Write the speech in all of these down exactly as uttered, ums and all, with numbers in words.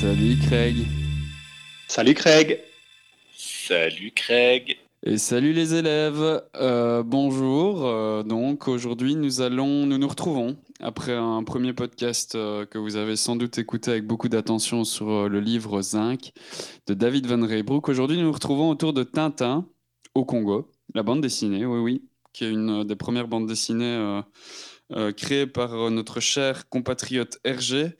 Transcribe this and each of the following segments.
Salut Craig. Salut Craig. Salut Craig. Et salut les élèves, euh, bonjour, euh, donc aujourd'hui nous allons, nous nous retrouvons après un premier podcast euh, que vous avez sans doute écouté avec beaucoup d'attention sur euh, le livre Zinc de David Van Reybrouck. Aujourd'hui nous nous retrouvons autour de Tintin au Congo, la bande dessinée, oui oui, qui est une des premières bandes dessinées euh, euh, créées par euh, notre cher compatriote Hergé,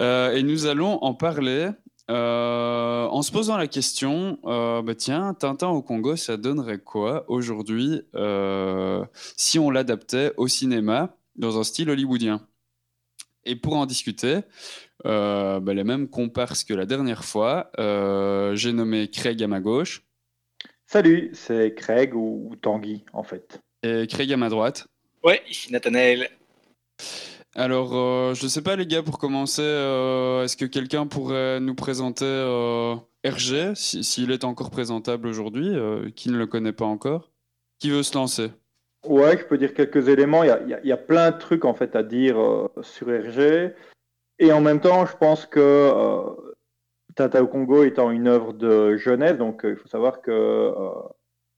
euh, et nous allons en parler... Euh, en se posant la question, euh, bah tiens, Tintin au Congo, ça donnerait quoi aujourd'hui euh, si on l'adaptait au cinéma dans un style hollywoodien? Et pour en discuter, euh, bah les mêmes comparses que la dernière fois, euh, j'ai nommé Craig à ma gauche. Salut, c'est Craig ou Tanguy en fait. Et Craig à ma droite. Ouais, ici Nathanaël. Alors, euh, je ne sais pas les gars, pour commencer, euh, est-ce que quelqu'un pourrait nous présenter euh, Hergé, si, s'il est encore présentable aujourd'hui, euh, qui ne le connaît pas encore? Qui veut se lancer? Ouais, je peux dire quelques éléments. Il y, y, y a plein de trucs en fait à dire euh, sur Hergé. Et en même temps, je pense que euh, Tintin au Congo étant une œuvre de jeunesse, donc euh, il faut savoir que euh,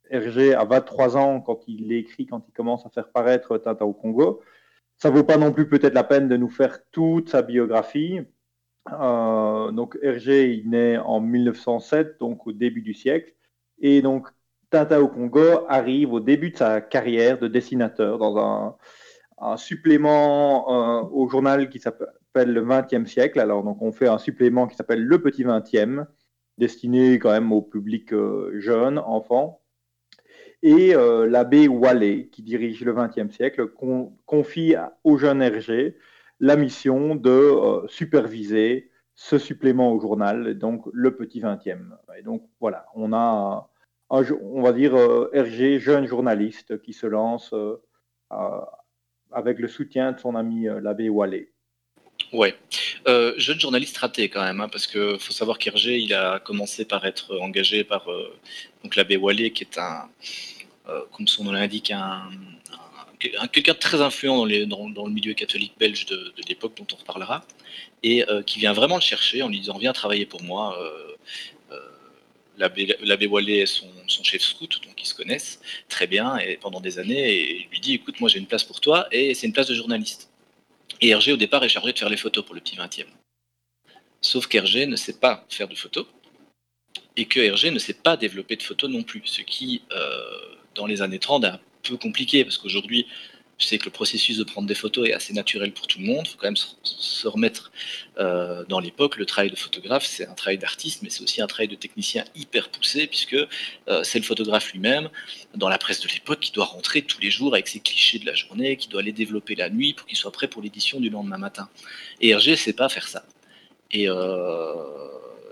Hergé a vingt-trois ans quand il écrit, quand il commence à faire paraître Tintin au Congo. Ça ne vaut pas non plus peut-être la peine de nous faire toute sa biographie. Euh, donc Hergé, il naît en mille neuf cent sept, donc au début du siècle. Et donc Tintin au Congo arrive au début de sa carrière de dessinateur dans un, un supplément euh, au journal qui s'appelle le vingtième siècle. Alors donc on fait un supplément qui s'appelle le Petit vingtième, destiné quand même au public euh, jeune, enfant. Et euh, l'abbé Wallez, qui dirige le vingtième siècle, con- confie à, au jeune Hergé la mission de euh, superviser ce supplément au journal, donc le Petit vingtième. Et donc voilà, on a, un, un, on va dire, euh, Hergé, jeune journaliste, qui se lance euh, euh, avec le soutien de son ami euh, l'abbé Wallez. Ouais, euh, jeune journaliste raté quand même, hein, parce que faut savoir qu'Hergé, il a commencé par être engagé par euh, donc l'abbé Wallez, qui est un, euh, comme son nom l'indique, un, un, un quelqu'un de très influent dans, les, dans, dans le milieu catholique belge de, de l'époque, dont on reparlera, et euh, qui vient vraiment le chercher en lui disant viens travailler pour moi. Euh, euh, l'abbé, l'abbé Wallez est son, son chef scout, donc ils se connaissent très bien et pendant des années, et il lui dit écoute, moi j'ai une place pour toi et c'est une place de journaliste. Et Hergé, au départ, est chargé de faire les photos pour le Petit vingtième. Sauf qu'Hergé ne sait pas faire de photos, et que Hergé ne sait pas développer de photos non plus, ce qui, euh, dans les années trente, est un peu compliqué, parce qu'aujourd'hui, je sais que le processus de prendre des photos est assez naturel pour tout le monde, il faut quand même se remettre euh, dans l'époque, le travail de photographe, c'est un travail d'artiste, mais c'est aussi un travail de technicien hyper poussé, puisque euh, c'est le photographe lui-même, dans la presse de l'époque, qui doit rentrer tous les jours avec ses clichés de la journée, qui doit les développer la nuit pour qu'il soit prêt pour l'édition du lendemain matin. Et Hergé ne sait pas faire ça. Et euh,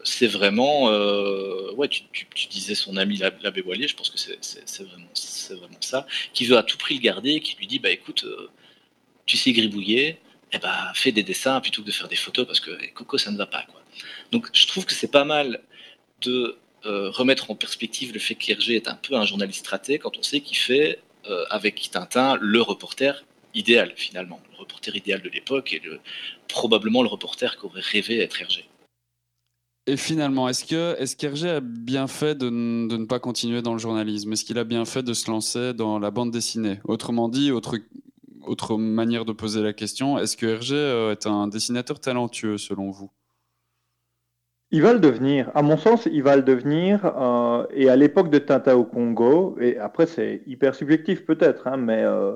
c'est vraiment... Euh, ouais, tu, tu, tu disais son ami l'abbé Wallez, je pense que c'est, c'est, c'est vraiment ça. C'est vraiment ça, qui veut à tout prix le garder, qui lui dit bah écoute, euh, tu sais gribouiller, eh bah, fais des dessins plutôt que de faire des photos parce que eh, coco ça ne va pas quoi. Donc je trouve que c'est pas mal de euh, remettre en perspective le fait qu'Hergé est un peu un journaliste raté quand on sait qu'il fait euh, avec Tintin le reporter idéal finalement, le reporter idéal de l'époque et le, probablement le reporter qu'aurait rêvé d'être Hergé. Et finalement, est-ce que est-ce qu'Hergé a bien fait de, n- de ne pas continuer dans le journalisme? Est-ce qu'il a bien fait de se lancer dans la bande dessinée? Autrement dit, autre, autre manière de poser la question, est-ce que Hergé est un dessinateur talentueux, selon vous? Il va le devenir. À mon sens, il va le devenir. Euh, et à l'époque de Tintin au Congo, et après c'est hyper subjectif peut-être, hein, mais... Euh...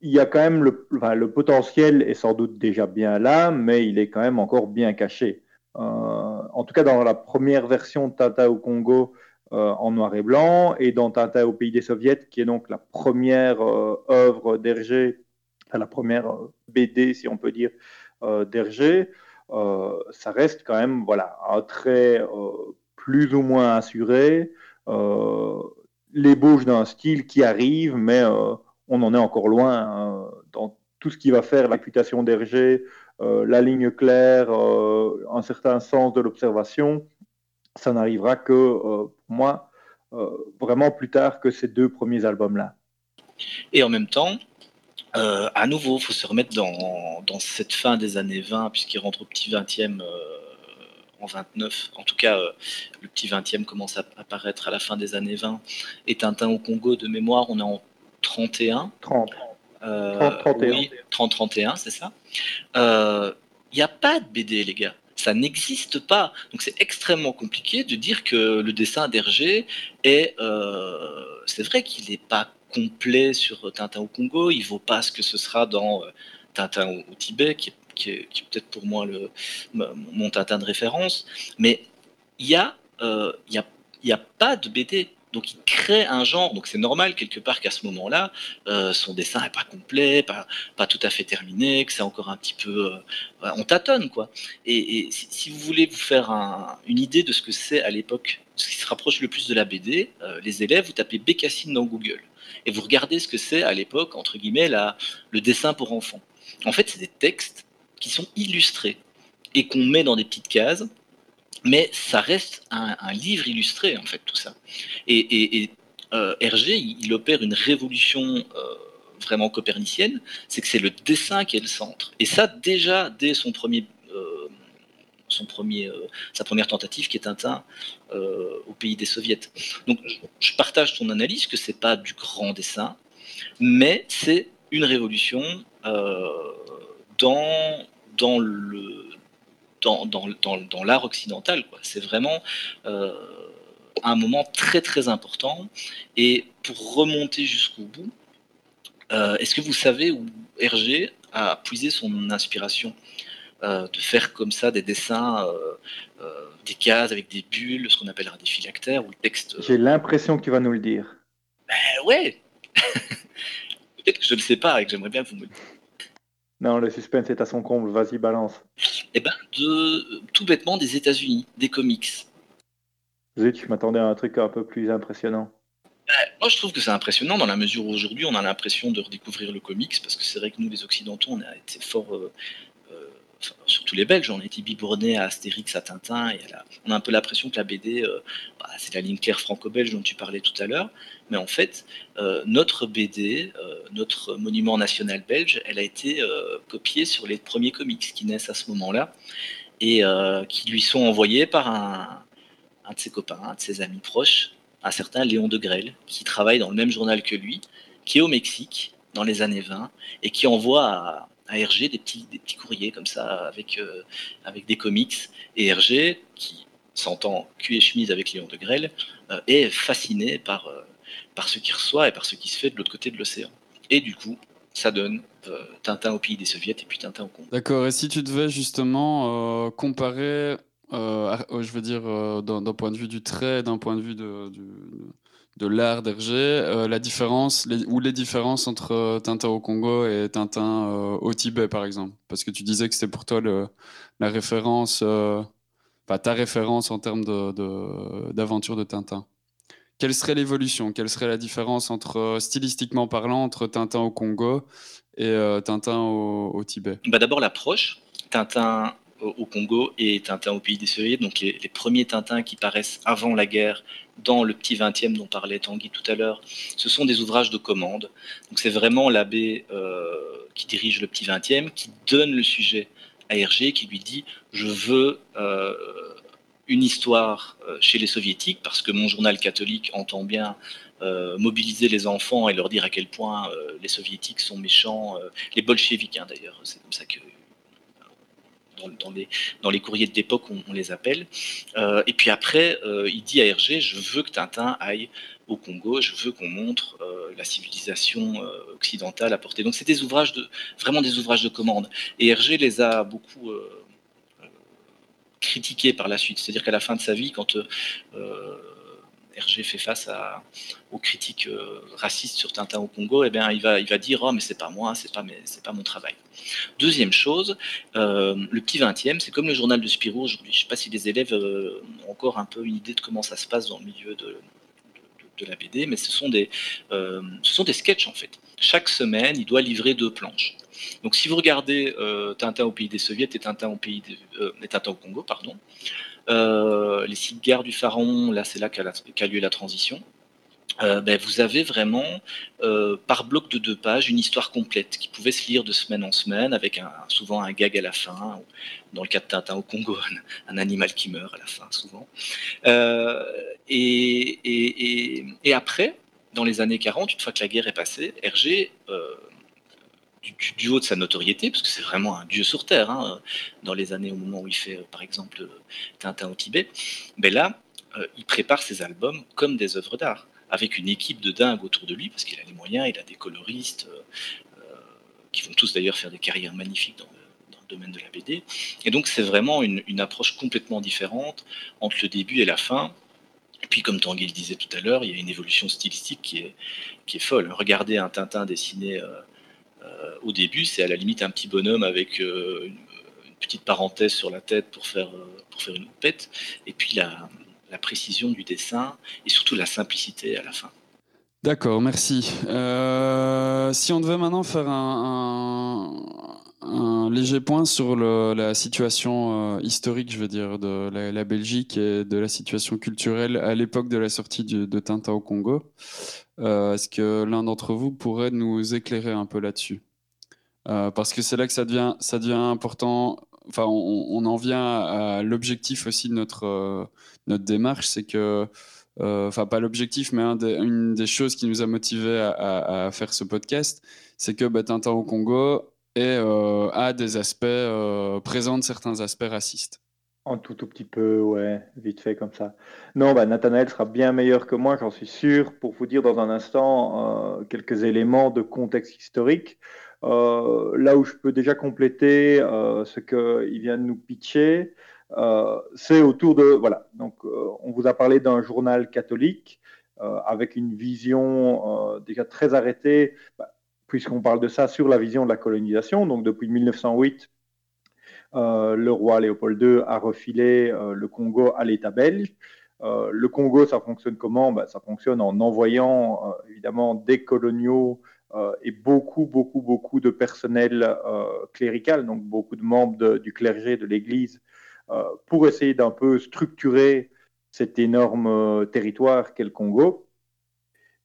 Il y a quand même le, enfin, le potentiel est sans doute déjà bien là, mais il est quand même encore bien caché. Euh, en tout cas, dans la première version de Tintin au Congo euh, en noir et blanc, et dans Tintin au pays des Soviets, qui est donc la première euh, œuvre d'Hergé, enfin, la première euh, B D, si on peut dire, euh, d'Hergé, euh, ça reste quand même voilà, un trait euh, plus ou moins assuré, euh, l'ébauche d'un style qui arrive, mais... Euh, on en est encore loin, hein, dans tout ce qui va faire la réputation d'Hergé, euh, la ligne claire, euh, un certain sens de l'observation, ça n'arrivera que, euh, pour moi, euh, vraiment plus tard que ces deux premiers albums-là. Et en même temps, euh, à nouveau, il faut se remettre dans, dans cette fin des années vingt, puisqu'il rentre au Petit vingtième euh, en vingt-neuf, en tout cas euh, le petit vingtième commence à apparaître à la fin des années vingt, et Tintin au Congo de mémoire, on est en trente et un. trente, euh, trente, trente et un. Oui, trente trente et un, c'est ça. Il euh, n'y a pas de B D, les gars. Ça n'existe pas. Donc c'est extrêmement compliqué de dire que le dessin d'Hergé est... Euh, c'est vrai qu'il n'est pas complet sur Tintin au Congo, il ne vaut pas ce que ce sera dans euh, Tintin au, au Tibet, qui est, qui est, qui est peut-être pour moi le, mon Tintin de référence, mais il n'y a, euh, y a, y a pas de B D. Donc il crée un genre, donc c'est normal quelque part qu'à ce moment-là, euh, son dessin n'est pas complet, pas, pas tout à fait terminé, que c'est encore un petit peu... Euh, on tâtonne, quoi. Et, et si, si vous voulez vous faire un, une idée de ce que c'est à l'époque, ce qui se rapproche le plus de la B D, euh, les élèves, vous tapez Bécassine dans Google, et vous regardez ce que c'est à l'époque, entre guillemets, la, le dessin pour enfants. En fait, c'est des textes qui sont illustrés, et qu'on met dans des petites cases. Mais ça reste un, un livre illustré, en fait, tout ça. Et, et, et euh, Hergé, il, il opère une révolution euh, vraiment copernicienne, c'est que c'est le dessin qui est le centre. Et ça, déjà, dès son premier, euh, son premier, euh, sa première tentative, qui est Tintin euh, au pays des Soviets. Donc, je, je partage ton analyse que ce n'est pas du grand dessin, mais c'est une révolution euh, dans, dans le... Dans, dans, dans, dans l'art occidental, quoi. C'est vraiment euh, un moment très très important. Et pour remonter jusqu'au bout, euh, est-ce que vous savez où Hergé a puisé son inspiration euh, de faire comme ça des dessins, euh, euh, des cases avec des bulles, ce qu'on appellera des phylactères, ou le texte... Euh... J'ai l'impression que tu vas nous le dire. Ben ouais. Peut-être que je ne le sais pas et que j'aimerais bien que vous me le disiez. Non, le suspense est à son comble, vas-y, balance. Eh ben, de, tout bêtement, des États-Unis, des comics. Zut, je m'attendais à un truc un peu plus impressionnant. Ben, moi, je trouve que c'est impressionnant dans la mesure où aujourd'hui, on a l'impression de redécouvrir le comics, parce que c'est vrai que nous, les Occidentaux, on a été fort... Euh, euh, enfin, surtout les Belges, on a été biberonnés à Astérix, à Tintin, et à la... on a un peu l'impression que la B D, euh, bah, c'est la ligne claire franco-belge dont tu parlais tout à l'heure, mais en fait, euh, notre B D, euh, notre monument national belge, elle a été euh, copiée sur les premiers comics qui naissent à ce moment-là, et euh, qui lui sont envoyés par un, un de ses copains, un de ses amis proches, un certain Léon Degrelle, qui travaille dans le même journal que lui, qui est au Mexique, dans les années vingt, et qui envoie à... à Hergé des petits, des petits courriers comme ça avec, euh, avec des comics, et Hergé, qui s'entend cul et chemise avec Léon Degrelle, euh, est fasciné par, euh, par ce qu'il reçoit et par ce qui se fait de l'autre côté de l'océan. Et du coup, ça donne euh, Tintin au pays des Soviets et puis Tintin au Congo. D'accord, et si tu devais justement euh, comparer, euh, je veux dire, euh, d'un, d'un point de vue du trait, d'un point de vue de... du... de l'art d'Hergé, euh, la différence les, ou les différences entre euh, Tintin au Congo et Tintin euh, au Tibet, par exemple, parce que tu disais que c'était pour toi le, la référence, euh, enfin, ta référence en termes de, de, d'aventure de Tintin. Quelle serait l'évolution, quelle serait la différence entre, euh, stylistiquement parlant, entre Tintin au Congo et euh, Tintin au, au Tibet? Bah, d'abord l'approche. Tintin au Congo et Tintin au pays des Soviets, donc les, les premiers Tintins qui paraissent avant la guerre dans le petit vingtième dont parlait Tanguy tout à l'heure, ce sont des ouvrages de commande. Donc c'est vraiment l'abbé euh, qui dirige le petit vingtième, qui donne le sujet à Hergé, qui lui dit « je veux euh, une histoire euh, chez les soviétiques parce que mon journal catholique entend bien euh, mobiliser les enfants et leur dire à quel point euh, les soviétiques sont méchants, euh, les bolcheviques hein, d'ailleurs, c'est comme ça que... Dans, dans, les, dans les courriers de l'époque, on, on les appelle. Euh, et puis après, euh, il dit à Hergé, je veux que Tintin aille au Congo, je veux qu'on montre euh, la civilisation euh, occidentale à portée. Donc c'est des ouvrages de, vraiment des ouvrages de commande. Et Hergé les a beaucoup euh, critiqués par la suite. C'est-à-dire qu'à la fin de sa vie, quand euh, Hergé fait face à, aux critiques euh, racistes sur Tintin au Congo, eh bien, il, va, il va dire « Oh, mais c'est pas moi, c'est pas, mes, c'est pas mon travail ». Deuxième chose, euh, le petit vingtième, c'est comme le journal de Spirou aujourd'hui. Je ne sais pas si les élèves euh, ont encore un peu une idée de comment ça se passe dans le milieu de, de, de, de la B D, mais ce sont, des, euh, ce sont des sketchs en fait. Chaque semaine, il doit livrer deux planches. Donc si vous regardez euh, Tintin au pays des Soviets et Tintin au, pays des, euh, et Tintin au Congo, pardon, Euh, les six guerres du pharaon, là c'est là qu'a, la, qu'a lieu la transition. Euh, ben vous avez vraiment, euh, par bloc de deux pages, une histoire complète qui pouvait se lire de semaine en semaine avec un, souvent un gag à la fin, ou dans le cas de Tintin au Congo, un, un animal qui meurt à la fin, souvent. Euh, et, et, et, et après, dans les années quarante, une fois que la guerre est passée, Hergé, euh, du, du haut de sa notoriété, parce que c'est vraiment un dieu sur Terre, hein, dans les années au moment où il fait, par exemple, Tintin au Tibet, ben là, euh, il prépare ses albums comme des œuvres d'art, avec une équipe de dingues autour de lui, parce qu'il a les moyens, il a des coloristes, euh, qui vont tous d'ailleurs faire des carrières magnifiques dans le, dans le domaine de la B D. Et donc c'est vraiment une, une approche complètement différente entre le début et la fin. Et puis comme Tanguy le disait tout à l'heure, il y a une évolution stylistique qui est, qui est folle. Regarder un Tintin dessiné euh, euh, au début, c'est à la limite un petit bonhomme avec euh, une, une petite parenthèse sur la tête pour faire, euh, pour faire une houppette. Et puis la... la précision du dessin et surtout la simplicité à la fin. D'accord, merci. Euh, si on devait maintenant faire un, un, un léger point sur le, la situation euh, historique, je veux dire, de la, la Belgique et de la situation culturelle à l'époque de la sortie du, de Tintin au Congo, euh, est-ce que l'un d'entre vous pourrait nous éclairer un peu là-dessus ? euh, Parce que c'est là que ça devient, ça devient important. Enfin, on, on en vient à l'objectif aussi de notre, euh, notre démarche, c'est que, euh, enfin pas l'objectif, mais un des, une des choses qui nous a motivés à, à, à faire ce podcast, c'est que bah, Tintin au Congo est, euh, a des aspects, euh, présente certains aspects racistes. En tout, tout petit peu, ouais, vite fait comme ça. Non, bah, Nathanaël sera bien meilleur que moi, j'en suis sûr, pour vous dire dans un instant euh, quelques éléments de contexte historique. Euh, là où je peux déjà compléter euh, ce qu'il vient de nous pitcher, euh, c'est autour de... Voilà, donc euh, on vous a parlé d'un journal catholique euh, avec une vision euh, déjà très arrêtée, bah, puisqu'on parle de ça, sur la vision de la colonisation. Donc depuis mille neuf cent huit, euh, le roi Léopold deux a refilé euh, le Congo à l'État belge. Euh, le Congo, ça fonctionne comment ? Bah, ça fonctionne en envoyant euh, évidemment des coloniaux Euh, et beaucoup, beaucoup, beaucoup de personnel euh, clérical, donc beaucoup de membres de, du clergé, de l'Église, euh, pour essayer d'un peu structurer cet énorme euh, territoire qu'est le Congo.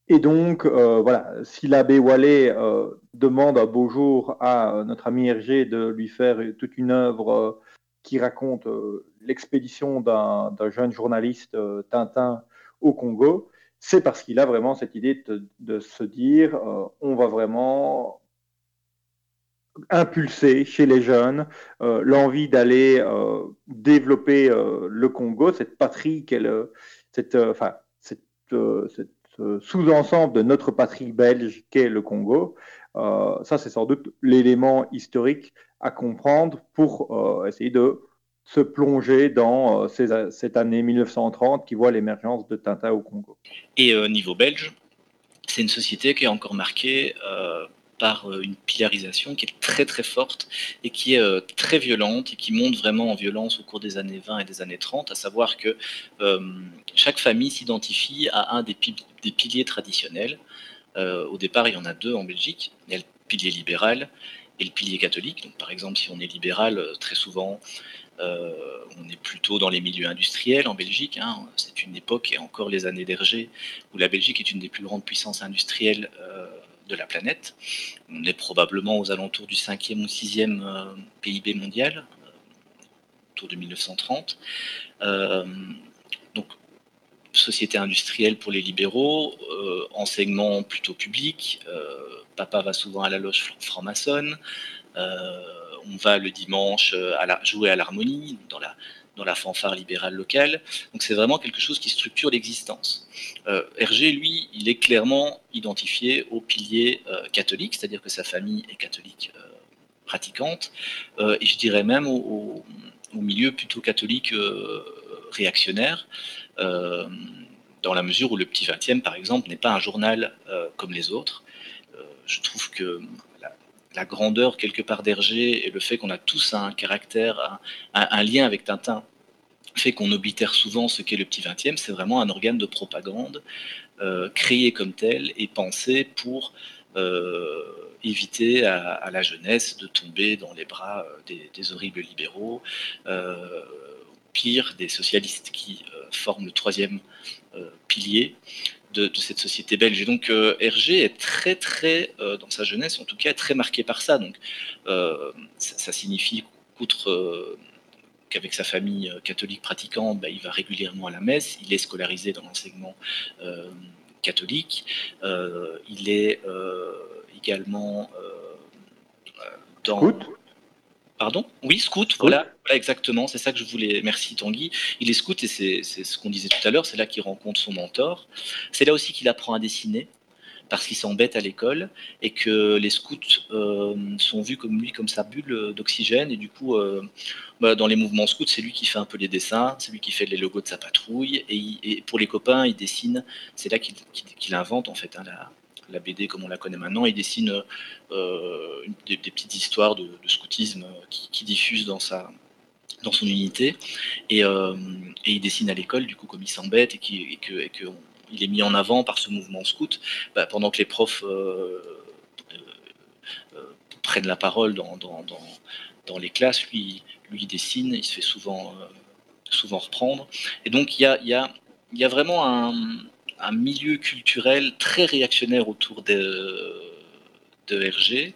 Et donc, euh, voilà, si l'abbé Wallez euh, demande un beau jour à euh, notre ami Hergé de lui faire toute une œuvre euh, qui raconte euh, l'expédition d'un, d'un jeune journaliste euh, Tintin au Congo, c'est parce qu'il a vraiment cette idée de, de se dire euh, on va vraiment impulser chez les jeunes euh, l'envie d'aller euh, développer euh, le Congo, cette patrie, qu'elle, cette, euh, enfin, cette, euh, cette euh, sous-ensemble de notre patrie belge qu'est le Congo. Euh, ça, c'est sans doute l'élément historique à comprendre pour euh, essayer de se plonger dans euh, ces, cette année mille neuf cent trente qui voit l'émergence de Tintin au Congo. Et euh, niveau belge, c'est une société qui est encore marquée euh, par euh, une pilarisation qui est très très forte et qui est euh, très violente et qui monte vraiment en violence au cours des années vingt et des années trente, à savoir que euh, chaque famille s'identifie à un des, pi- des piliers traditionnels. Euh, au départ, il y en a deux en Belgique. Il y a le pilier libéral et le pilier catholique. Donc, par exemple, si on est libéral, très souvent... Euh, on est plutôt dans les milieux industriels en Belgique, hein. C'est une époque, et encore les années d'Hergé, où la Belgique est une des plus grandes puissances industrielles euh, de la planète. On est probablement aux alentours du cinquième ou sixième euh, P I B mondial, euh, autour de mille neuf cent trente. Euh, donc, société industrielle pour les libéraux, euh, enseignement plutôt public, euh, papa va souvent à la loge franc-maçonne, euh, on va le dimanche à la, jouer à l'harmonie, dans la, dans la fanfare libérale locale. Donc c'est vraiment quelque chose qui structure l'existence. Euh, Hergé, lui, il est clairement identifié au pilier euh, catholique, c'est-à-dire que sa famille est catholique euh, pratiquante, euh, et je dirais même au, au, au milieu plutôt catholique euh, réactionnaire, euh, dans la mesure où le Petit Vingtième, par exemple, n'est pas un journal euh, comme les autres. Euh, je trouve que... la grandeur quelque part d'Hergé et le fait qu'on a tous un caractère, un, un lien avec Tintin, fait qu'on oblitère souvent ce qu'est le Petit Vingtième. C'est vraiment un organe de propagande euh, créé comme tel et pensé pour euh, éviter à, à la jeunesse de tomber dans les bras des, des horribles libéraux, euh, pire des socialistes qui euh, forment le troisième euh, pilier. de, de cette société belge. Et donc euh, Hergé est très très, euh, dans sa jeunesse en tout cas, très marqué par ça. Donc euh, ça, ça signifie qu'outre... Euh, qu'avec sa famille catholique pratiquante, bah, il va régulièrement à la messe, il est scolarisé dans l'enseignement euh, catholique, euh, il est euh, également euh, dans... Scout ? Pardon ? Oui, scout, scout. Voilà, voilà, exactement, c'est ça que je voulais... Merci Tanguy. Il est scout et c'est, c'est ce qu'on disait tout à l'heure, c'est là qu'il rencontre son mentor, c'est là aussi qu'il apprend à dessiner, parce qu'il s'embête à l'école et que les scouts euh, sont vus comme lui, comme sa bulle d'oxygène. Et du coup, euh, bah, dans les mouvements scouts, c'est lui qui fait un peu les dessins, c'est lui qui fait les logos de sa patrouille. Et, il, et pour les copains, il dessine, c'est là qu'il, qu'il, qu'il invente en fait hein, la, la B D comme on la connaît maintenant. Il dessine euh, des, des petites histoires de, de scoutisme qui, qui diffuse dans sa... dans son unité. Et, euh, et il dessine à l'école, du coup, comme il s'embête et qu'il... Et que, et que on, il est mis en avant par ce mouvement scout, bah, pendant que les profs euh, euh, euh, prennent la parole dans, dans, dans, dans les classes, lui, lui dessine, il se fait souvent, euh, souvent reprendre. Et donc il y a, y a, y a vraiment un, un milieu culturel très réactionnaire autour de, de Hergé.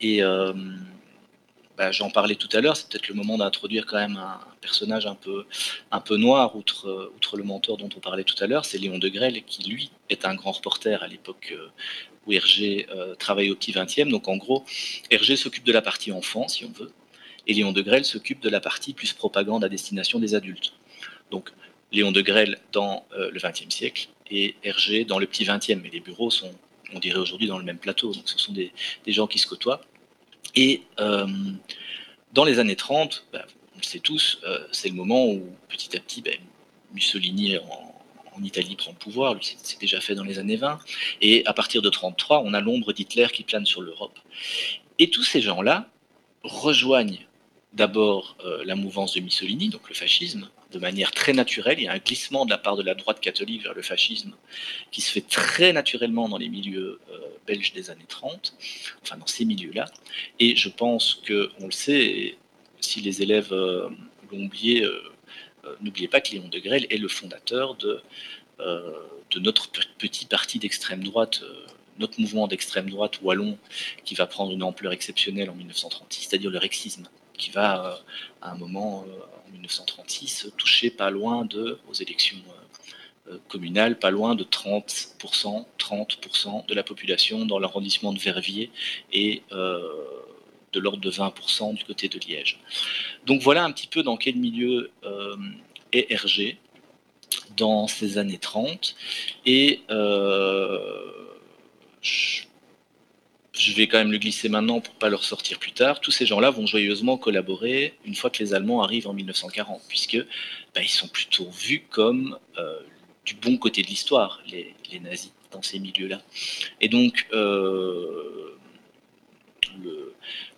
Et euh, bah, j'en parlais tout à l'heure, c'est peut-être le moment d'introduire quand même un personnage un peu, un peu noir, outre, outre le mentor dont on parlait tout à l'heure, c'est Léon Degrelle, qui lui est un grand reporter à l'époque où Hergé euh, travaillait au petit vingtième. Donc en gros, Hergé s'occupe de la partie enfant, si on veut, et Léon Degrelle s'occupe de la partie plus propagande à destination des adultes. Donc Léon Degrelle dans euh, le vingtième siècle et Hergé dans le petit vingtième. Mais les bureaux sont, on dirait aujourd'hui, dans le même plateau, donc ce sont des, des gens qui se côtoient. Et euh, dans les années trente, bah, on le sait tous, euh, c'est le moment où petit à petit bah, Mussolini en, en Italie prend le pouvoir, c'est, c'est déjà fait dans les années vingt, et à partir de trente-trois, on a l'ombre d'Hitler qui plane sur l'Europe. Et tous ces gens-là rejoignent d'abord euh, la mouvance de Mussolini, donc le fascisme, de manière très naturelle. Il y a un glissement de la part de la droite catholique vers le fascisme qui se fait très naturellement dans les milieux euh, belges des années trente, enfin dans ces milieux-là. Et je pense qu'on le sait, si les élèves euh, l'ont oublié, euh, euh, n'oubliez pas que Léon Degrelle est le fondateur de, euh, de notre p- petit parti d'extrême droite, euh, notre mouvement d'extrême droite wallon, qui va prendre une ampleur exceptionnelle en dix-neuf cent trente-six, c'est-à-dire le rexisme, qui va euh, à un moment, euh, en dix-neuf cent trente-six, toucher pas loin de, aux élections euh, communales, pas loin de trente pour cent, trente pour cent de la population dans l'arrondissement de Verviers et euh, de l'ordre de vingt pour cent du côté de Liège. Donc voilà un petit peu dans quel milieu euh, est Hergé dans ces années trente. Et euh, je Je vais quand même le glisser maintenant pour ne pas le ressortir plus tard. Tous ces gens-là vont joyeusement collaborer une fois que les Allemands arrivent en dix-neuf cent quarante, puisque bah, ils sont plutôt vus comme euh, du bon côté de l'histoire, les, les nazis, dans ces milieux-là. Et donc, euh, le,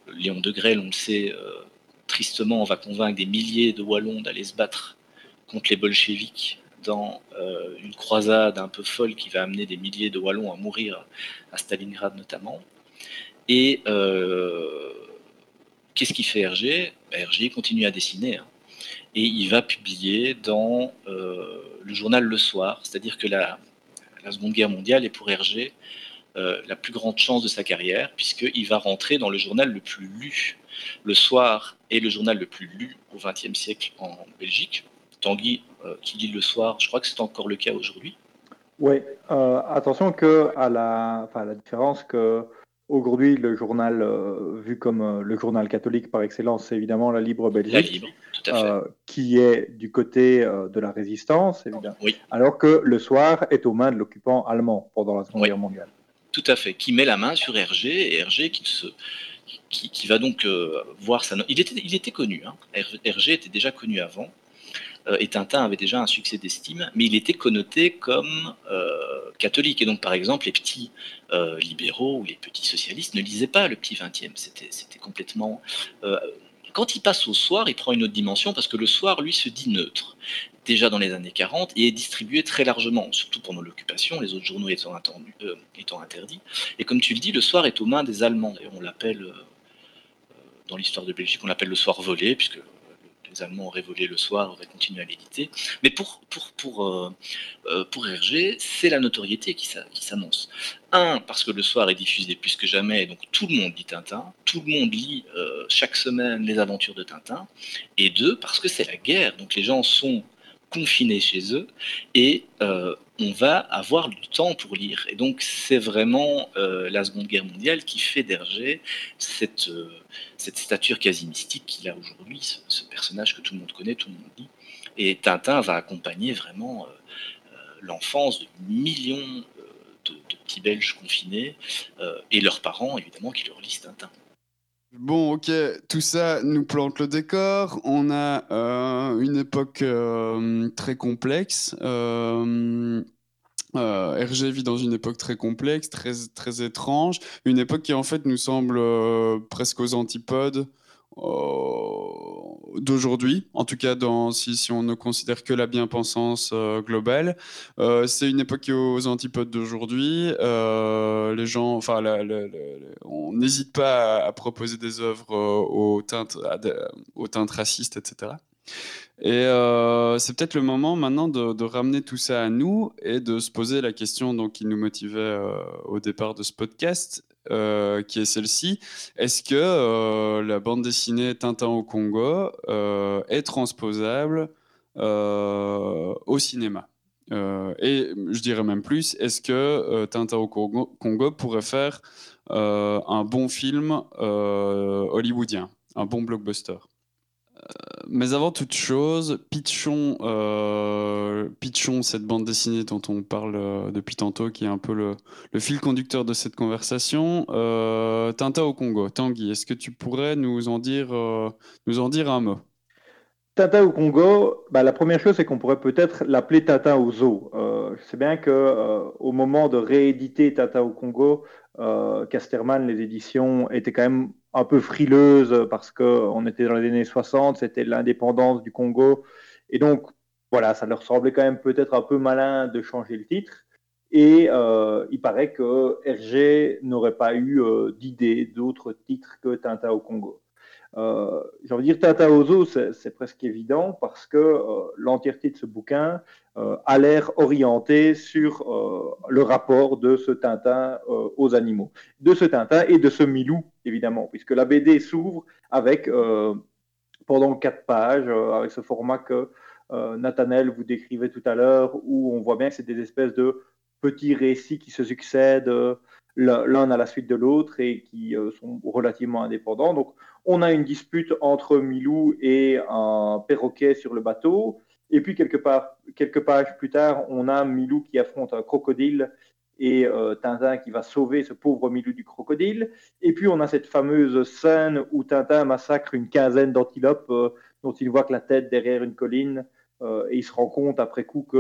le Léon Degrelle, on le sait, euh, tristement, on va convaincre des milliers de Wallons d'aller se battre contre les bolcheviks, dans euh, une croisade un peu folle qui va amener des milliers de Wallons à mourir, à Stalingrad notamment. Et euh, qu'est-ce qu'il fait Hergé ? Ben, Hergé continue à dessiner, hein. Et il va publier dans euh, le journal Le Soir, c'est-à-dire que la, la Seconde Guerre mondiale est pour Hergé euh, la plus grande chance de sa carrière, puisqu'il va rentrer dans le journal le plus lu. Le Soir est le journal le plus lu au vingtième siècle en Belgique. Tanguy, euh, qui lit Le Soir, je crois que c'est encore le cas aujourd'hui. Oui, euh, attention que à la, enfin, à la différence que... Aujourd'hui, le journal, euh, vu comme euh, le journal catholique par excellence, c'est évidemment la Libre Belgique, la Libre, tout à fait. Euh, qui est du côté euh, de la résistance, évidemment, oui. Alors que Le Soir est aux mains de l'occupant allemand pendant la Seconde oui. Guerre mondiale. Tout à fait, qui met la main sur Hergé, et Hergé qui, se, qui, qui va donc euh, voir sa... Il était, il était connu, hein. Hergé était déjà connu avant, euh, et Tintin avait déjà un succès d'estime, mais il était connoté comme euh, catholique, et donc par exemple les petits... Euh, libéraux ou les petits socialistes ne lisaient pas le petit vingtième, c'était, c'était complètement... Euh, quand il passe au Soir, il prend une autre dimension, parce que Le Soir, lui, se dit neutre, déjà dans les années quarante, et est distribué très largement, surtout pendant l'occupation, les autres journaux étant, attendu, euh, étant interdits, et comme tu le dis, Le Soir est aux mains des Allemands, et on l'appelle, euh, dans l'histoire de Belgique, on l'appelle Le Soir volé, puisque les Allemands auraient volé le soir, auraient continué à l'éditer. Mais pour, pour, pour, euh, pour Hergé, c'est la notoriété qui, qui s'annonce. Un, parce que le soir est diffusé plus que jamais, donc tout le monde lit Tintin, tout le monde lit euh, chaque semaine les aventures de Tintin. Et deux, parce que c'est la guerre, donc les gens sont confinés chez eux et euh, on va avoir du temps pour lire. Et donc c'est vraiment euh, la Seconde Guerre mondiale qui fait d'Hergé cette, euh, cette stature quasi mystique qu'il a aujourd'hui, ce, ce personnage que tout le monde connaît, tout le monde lit. Et Tintin va accompagner vraiment euh, euh, l'enfance de millions euh, de, de petits Belges confinés euh, et leurs parents évidemment qui leur lisent Tintin. Bon, ok, tout ça nous plante le décor. On a euh, une époque euh, très complexe. Euh, euh, Hergé vit dans une époque très complexe, très, très étrange. Une époque qui, en fait, nous semble euh, presque aux antipodes euh, d'aujourd'hui. En tout cas, dans, si, si on ne considère que la bien-pensance euh, globale. Euh, c'est une époque qui est aux antipodes d'aujourd'hui. Euh, les gens, enfin, la, la, la, la, on n'hésite pas à, à proposer des œuvres euh, aux teintes, à, aux teintes racistes, et cetera. Et euh, c'est peut-être le moment maintenant de, de ramener tout ça à nous et de se poser la question donc, qui nous motivait euh, au départ de ce podcast, euh, qui est celle-ci. Est-ce que euh, la bande dessinée Tintin au Congo euh, est transposable euh, au cinéma ? Euh, et je dirais même plus, est-ce que euh, Tintin au Congo, Congo pourrait faire euh, un bon film euh, hollywoodien, un bon blockbuster ? Mais avant toute chose, pitchons, euh, pitchons cette bande dessinée dont on parle depuis tantôt, qui est un peu le, le fil conducteur de cette conversation. Euh, Tintin au Congo. Tanguy, est-ce que tu pourrais nous en dire, euh, nous en dire un mot ? Tintin au Congo, bah, la première chose, c'est qu'on pourrait peut-être l'appeler Tintin au zoo. Euh, je sais bien qu'au euh, moment de rééditer Tintin au Congo, euh, Casterman, les éditions, étaient quand même un peu frileuse parce qu'on était dans les années soixante, c'était l'indépendance du Congo. Et donc, voilà, ça leur semblait quand même peut-être un peu malin de changer le titre. Et euh, il paraît que Hergé n'aurait pas eu euh, d'idée d'autre titre que Tintin au Congo. Euh, j'ai envie de dire Tintin au zoo, c'est, c'est presque évident parce que euh, l'entièreté de ce bouquin euh, a l'air orientée sur euh, le rapport de ce Tintin euh, aux animaux, de ce Tintin et de ce Milou évidemment, puisque la B D s'ouvre avec euh, pendant quatre pages euh, avec ce format que euh, Nathanaël vous décrivait tout à l'heure, où on voit bien que c'est des espèces de petits récits qui se succèdent euh, l'un à la suite de l'autre et qui euh, sont relativement indépendants. Donc, on a une dispute entre Milou et un perroquet sur le bateau. Et puis, quelque part, quelques pages plus tard, on a Milou qui affronte un crocodile et euh, Tintin qui va sauver ce pauvre Milou du crocodile. Et puis, on a cette fameuse scène où Tintin massacre une quinzaine d'antilopes euh, dont il voit que la tête derrière une colline euh, et il se rend compte après coup qu'il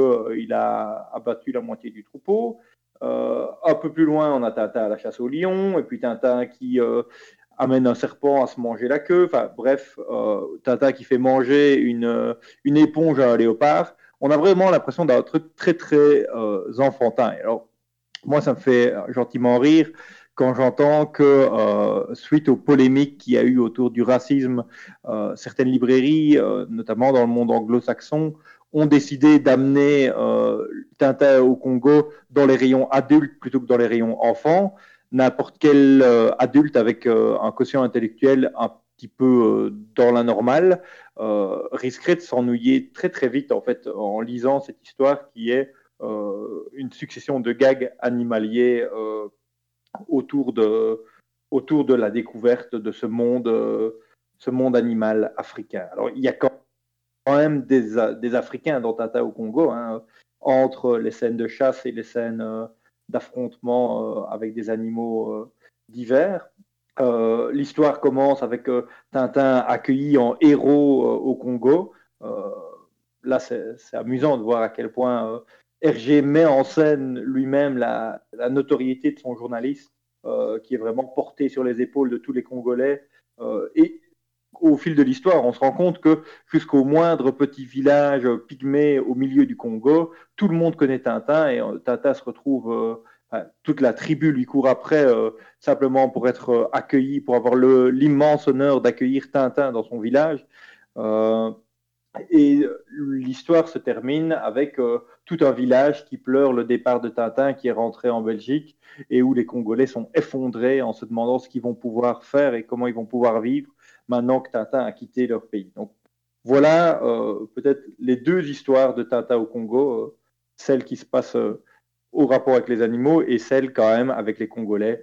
euh, a abattu la moitié du troupeau. Euh, un peu plus loin, on a Tintin à la chasse au lion, et puis Tintin qui euh, amène un serpent à se manger la queue. Enfin, bref, euh, Tintin qui fait manger une, une éponge à un léopard. On a vraiment l'impression d'un truc très, très euh, enfantin. Alors, moi, ça me fait gentiment rire quand j'entends que, euh, suite aux polémiques qu'il y a eu autour du racisme, euh, certaines librairies, euh, notamment dans le monde anglo-saxon, ont décidé d'amener euh, Tintin au Congo dans les rayons adultes plutôt que dans les rayons enfants. N'importe quel euh, adulte avec euh, un quotient intellectuel un petit peu euh, dans la normale euh, risquerait de s'ennuyer très très vite en fait en lisant cette histoire qui est euh, une succession de gags animaliers euh, autour de autour de la découverte de ce monde euh, ce monde animal africain. Alors il y a quand quand même des, des Africains dans Tintin au Congo, hein, entre les scènes de chasse et les scènes euh, d'affrontement euh, avec des animaux euh, divers. Euh, l'histoire commence avec euh, Tintin accueilli en héros euh, au Congo. Euh, là, c'est, c'est amusant de voir à quel point euh, Hergé met en scène lui-même la, la notoriété de son journaliste, euh, qui est vraiment portée sur les épaules de tous les Congolais. Euh, et au fil de l'histoire, on se rend compte que jusqu'au moindre petit village pygmée au milieu du Congo, tout le monde connaît Tintin et Tintin se retrouve, euh, enfin, toute la tribu lui court après euh, simplement pour être accueilli, pour avoir le, l'immense honneur d'accueillir Tintin dans son village. Euh, Et l'histoire se termine avec euh, tout un village qui pleure le départ de Tintin, qui est rentré en Belgique, et où les Congolais sont effondrés en se demandant ce qu'ils vont pouvoir faire et comment ils vont pouvoir vivre maintenant que Tintin a quitté leur pays. Donc voilà euh, peut-être les deux histoires de Tintin au Congo, euh, celle qui se passe euh, au rapport avec les animaux et celle quand même avec les Congolais.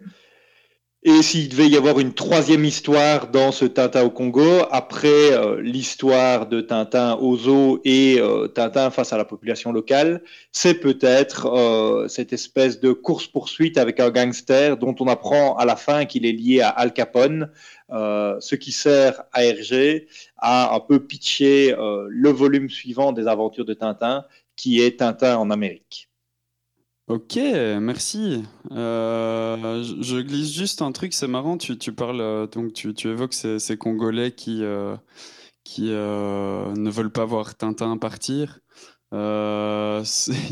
Et s'il devait y avoir une troisième histoire dans ce Tintin au Congo, après euh, l'histoire de Tintin au zoo et euh, Tintin face à la population locale, c'est peut-être euh, cette espèce de course-poursuite avec un gangster dont on apprend à la fin qu'il est lié à Al Capone, euh, ce qui sert à Hergé à un peu pitcher euh, le volume suivant des aventures de Tintin, qui est Tintin en Amérique. Ok, merci. Euh, je, je glisse juste un truc, c'est marrant. Tu, tu parles, donc tu, tu évoques ces, ces Congolais qui, euh, qui euh, ne veulent pas voir Tintin partir. Euh,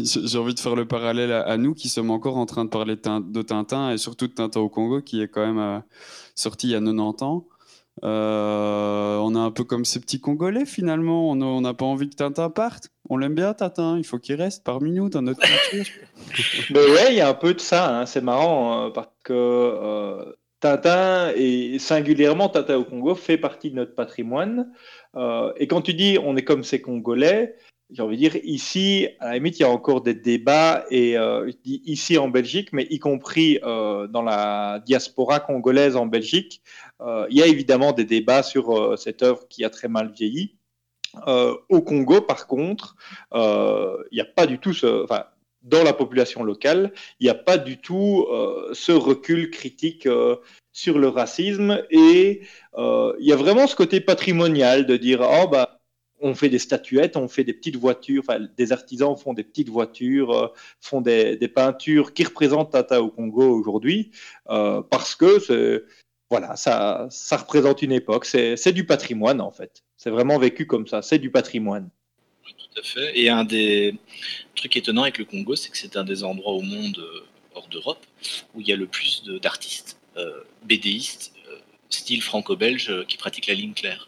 j'ai envie de faire le parallèle à, à nous qui sommes encore en train de parler de Tintin et surtout de Tintin au Congo qui est quand même euh, sorti il y a quatre-vingt-dix ans. Euh, on est un peu comme ces petits Congolais finalement, on n'a pas envie que Tintin parte, on l'aime bien Tintin, il faut qu'il reste parmi nous dans notre culture. Mais ouais, il y a un peu de ça, hein. C'est marrant euh, parce que euh, Tintin et singulièrement Tintin au Congo fait partie de notre patrimoine euh, et quand tu dis on est comme ces Congolais, j'ai envie de dire ici à la limite il y a encore des débats et euh, je dis ici en Belgique mais y compris euh, dans la diaspora congolaise en Belgique euh, il y a évidemment des débats sur euh, cette œuvre qui a très mal vieilli euh, au Congo par contre euh, il n'y a pas du tout ce, enfin, dans la population locale il n'y a pas du tout euh, ce recul critique euh, sur le racisme et euh, il y a vraiment ce côté patrimonial de dire oh bah on fait des statuettes, on fait des petites voitures, enfin, des artisans font des petites voitures, euh, font des, des peintures qui représentent Tintin au Congo aujourd'hui, euh, parce que c'est, voilà, ça, ça représente une époque, c'est, c'est du patrimoine en fait, c'est vraiment vécu comme ça, c'est du patrimoine. Oui, tout à fait, et un des trucs étonnants avec le Congo, c'est que c'est un des endroits au monde, euh, hors d'Europe, où il y a le plus de, d'artistes, euh, BDistes, euh, style franco-belge, euh, qui pratiquent la ligne claire.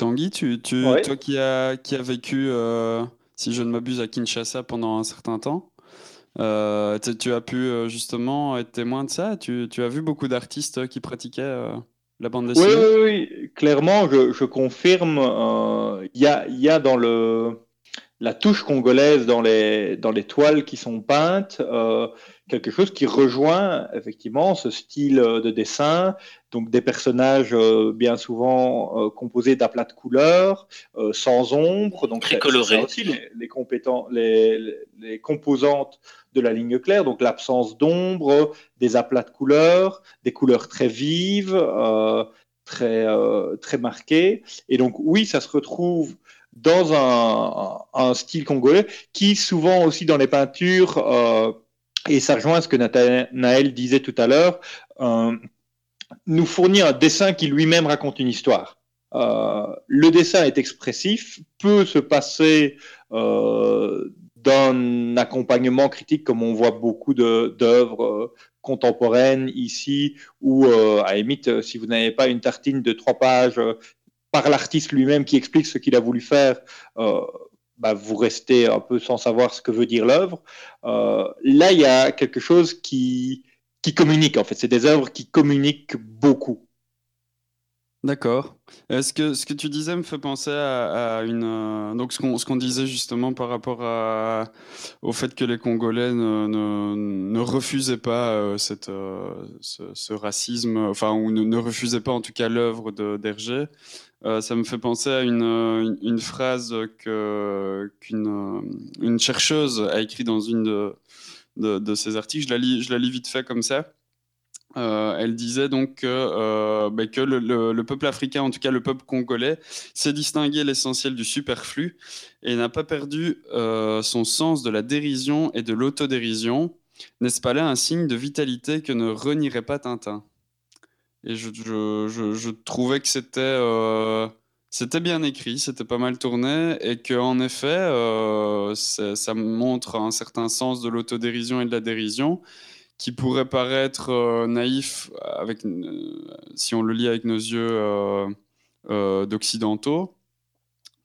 Tanguy, tu, tu, ouais. toi qui as qui a vécu, euh, si je ne m'abuse, à Kinshasa pendant un certain temps, euh, tu, tu as pu euh, justement être témoin de ça. Tu, tu as vu beaucoup d'artistes qui pratiquaient euh, la bande dessinée. Oui, oui, oui. Clairement, je, je confirme. Il euh, y a, y a dans le, la touche congolaise, dans les, dans les toiles qui sont peintes, euh, quelque chose qui rejoint effectivement ce style de dessin. Donc des personnages euh, bien souvent euh, composés d'aplats de couleurs, euh, sans ombre, donc très colorés. Aussi les, les, compétents, les, les, les composantes de la ligne claire, donc l'absence d'ombre, des aplats de couleurs, des couleurs très vives, euh, très euh, très marquées. Et donc oui, ça se retrouve dans un, un style congolais qui souvent aussi dans les peintures euh, et ça rejoint ce que Naël disait tout à l'heure. Euh, nous fournit un dessin qui lui-même raconte une histoire. Euh, le dessin est expressif, peut se passer euh, d'un accompagnement critique, comme on voit beaucoup de, d'œuvres euh, contemporaines ici, où euh, à limite, si vous n'avez pas une tartine de trois pages euh, par l'artiste lui-même qui explique ce qu'il a voulu faire, euh, bah, vous restez un peu sans savoir ce que veut dire l'œuvre. Euh, là, il y a quelque chose qui... qui communiquent, en fait. C'est des œuvres qui communiquent beaucoup. D'accord. Est-ce que ce que tu disais me fait penser à, à une... Euh, donc, ce qu'on, ce qu'on disait justement par rapport à, au fait que les Congolais ne, ne, ne refusaient pas euh, cette, euh, ce, ce racisme, enfin, ou ne, ne refusaient pas, en tout cas, l'œuvre de, d'Hergé. Euh, ça me fait penser à une, une, une phrase que, qu'une une chercheuse a écrite dans une de... De, de ces articles, je la lis, je la lis vite fait comme ça. Euh, elle disait donc que, euh, bah que le, le, le peuple africain, en tout cas le peuple congolais, sait distinguer l'essentiel du superflu et n'a pas perdu euh, son sens de la dérision et de l'autodérision. N'est-ce pas là un signe de vitalité que ne renierait pas Tintin ? Et je, je, je, je trouvais que c'était, euh, c'était bien écrit, c'était pas mal tourné et qu'en effet, euh, ça montre un certain sens de l'autodérision et de la dérision qui pourrait paraître euh, naïf avec, euh, si on le lit avec nos yeux euh, euh, d'occidentaux,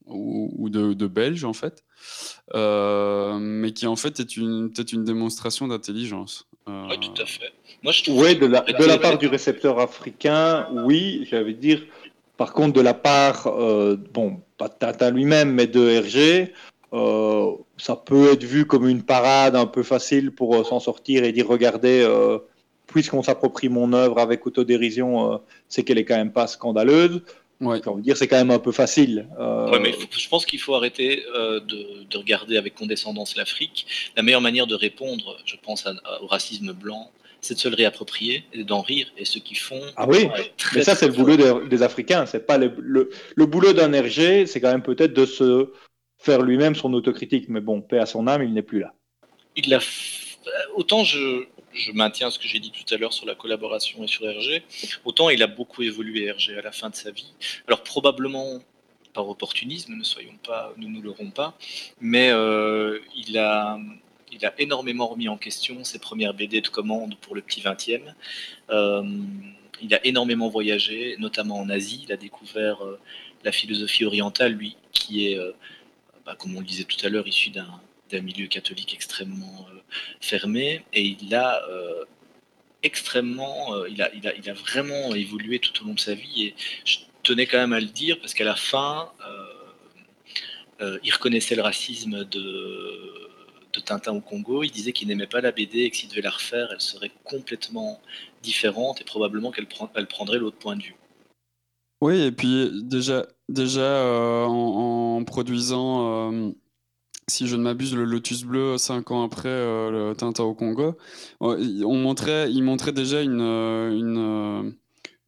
ou, ou de, de Belge, en fait, euh, mais qui, en fait, est une, peut-être une démonstration d'intelligence. Euh... Oui, tout à fait. Moi, je trouve ouais, de la, de la part du récepteur africain, oui, j'allais dire. Par contre, de la part, euh, bon, pas de Tintin lui-même, mais de Hergé, euh, ça peut être vu comme une parade un peu facile pour euh, s'en sortir et dire, regardez, euh, puisqu'on s'approprie mon œuvre avec autodérision, euh, c'est qu'elle est quand même pas scandaleuse. Ouais. J'ai envie de dire, c'est quand même un peu facile. Euh... Oui, mais faut, je pense qu'il faut arrêter euh, de, de regarder avec condescendance l'Afrique. La meilleure manière de répondre, je pense, à, à, au racisme blanc, c'est de se le réapproprier, d'en rire, et ceux qui font... Ah oui, très, mais ça, c'est le boulot des, des Africains. C'est pas le, le, le boulot d'un Hergé, c'est quand même peut-être de se faire lui-même son autocritique. Mais bon, paix à son âme, il n'est plus là. Il a... Autant je, je maintiens ce que j'ai dit tout à l'heure sur la collaboration et sur Hergé, autant il a beaucoup évolué, Hergé, à la fin de sa vie. Alors probablement par opportunisme, ne soyons pas, ne nous l'aurons pas, mais euh, il a... Il a énormément remis en question ses premières B D de commande pour le petit vingtième. Euh, il a énormément voyagé, notamment en Asie. Il a découvert euh, la philosophie orientale, lui, qui est, euh, bah, comme on le disait tout à l'heure, issu d'un, d'un milieu catholique extrêmement euh, fermé. Et il a euh, extrêmement, euh, il a, il a, il a vraiment évolué tout au long de sa vie. Et je tenais quand même à le dire parce qu'à la fin, euh, euh, il reconnaissait le racisme de. de Tintin au Congo. Il disait qu'il n'aimait pas la B D et que s'il devait la refaire, elle serait complètement différente et probablement qu'elle prend, elle prendrait l'autre point de vue. Oui, et puis déjà, déjà euh, en, en produisant, euh, si je ne m'abuse, le Lotus Bleu cinq ans après euh, le Tintin au Congo, on montrait, il montrait déjà une, une,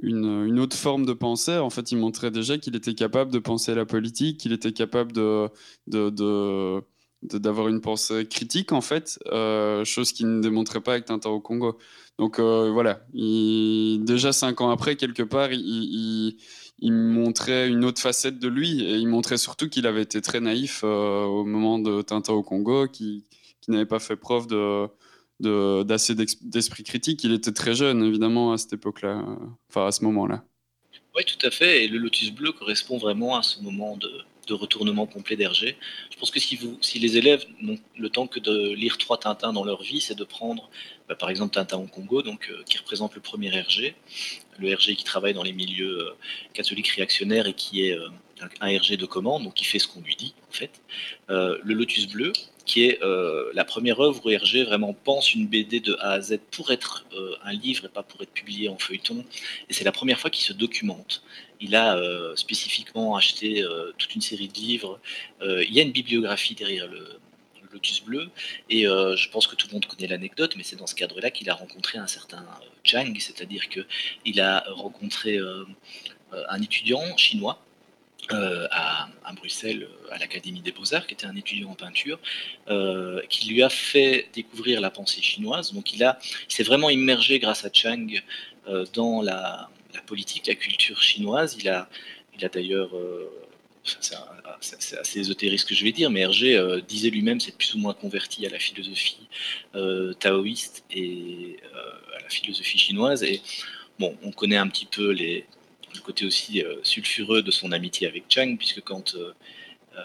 une, une autre forme de pensée. En fait, il montrait déjà qu'il était capable de penser à la politique, qu'il était capable de... de, de d'avoir une pensée critique, en fait, euh, chose qu'il ne démontrait pas avec Tintin au Congo. Donc euh, voilà, il, déjà cinq ans après, quelque part, il, il, il montrait une autre facette de lui, et il montrait surtout qu'il avait été très naïf euh, au moment de Tintin au Congo, qu'il, qu'il n'avait pas fait preuve de, de, d'assez d'esprit critique. Il était très jeune, évidemment, à cette époque-là, euh, enfin à ce moment-là. Oui, tout à fait, et le Lotus Bleu correspond vraiment à ce moment de... de retournement complet d'Hergé. Je pense que si, vous, si les élèves n'ont le temps que de lire trois Tintins dans leur vie, c'est de prendre, bah, par exemple, Tintin au Congo, donc, euh, qui représente le premier Hergé, le Hergé qui travaille dans les milieux euh, catholiques réactionnaires et qui est euh, un Hergé de commande, donc qui fait ce qu'on lui dit, en fait. Euh, le Lotus Bleu, qui est euh, la première œuvre où Hergé vraiment pense une B D de A à Z pour être euh, un livre et pas pour être publié en feuilleton. Et c'est la première fois qu'il se documente. Il a euh, spécifiquement acheté euh, toute une série de livres. Euh, il y a une bibliographie derrière le, le Lotus Bleu. Et euh, je pense que tout le monde connaît l'anecdote, mais c'est dans ce cadre-là qu'il a rencontré un certain euh, Chang, c'est-à-dire qu'il a rencontré euh, un étudiant chinois, Euh, à, à Bruxelles, à l'Académie des Beaux-Arts, qui était un étudiant en peinture, euh, qui lui a fait découvrir la pensée chinoise. Donc il, a, il s'est vraiment immergé grâce à Chang euh, dans la, la politique, la culture chinoise. Il a, il a d'ailleurs, euh, c'est, un, c'est, c'est assez ésotériste ce que je vais dire, mais Hergé euh, disait lui-même s'être plus ou moins converti à la philosophie euh, taoïste et euh, à la philosophie chinoise. Et bon, on connaît un petit peu les... le côté aussi euh, sulfureux de son amitié avec Chang, puisque quand, euh, euh,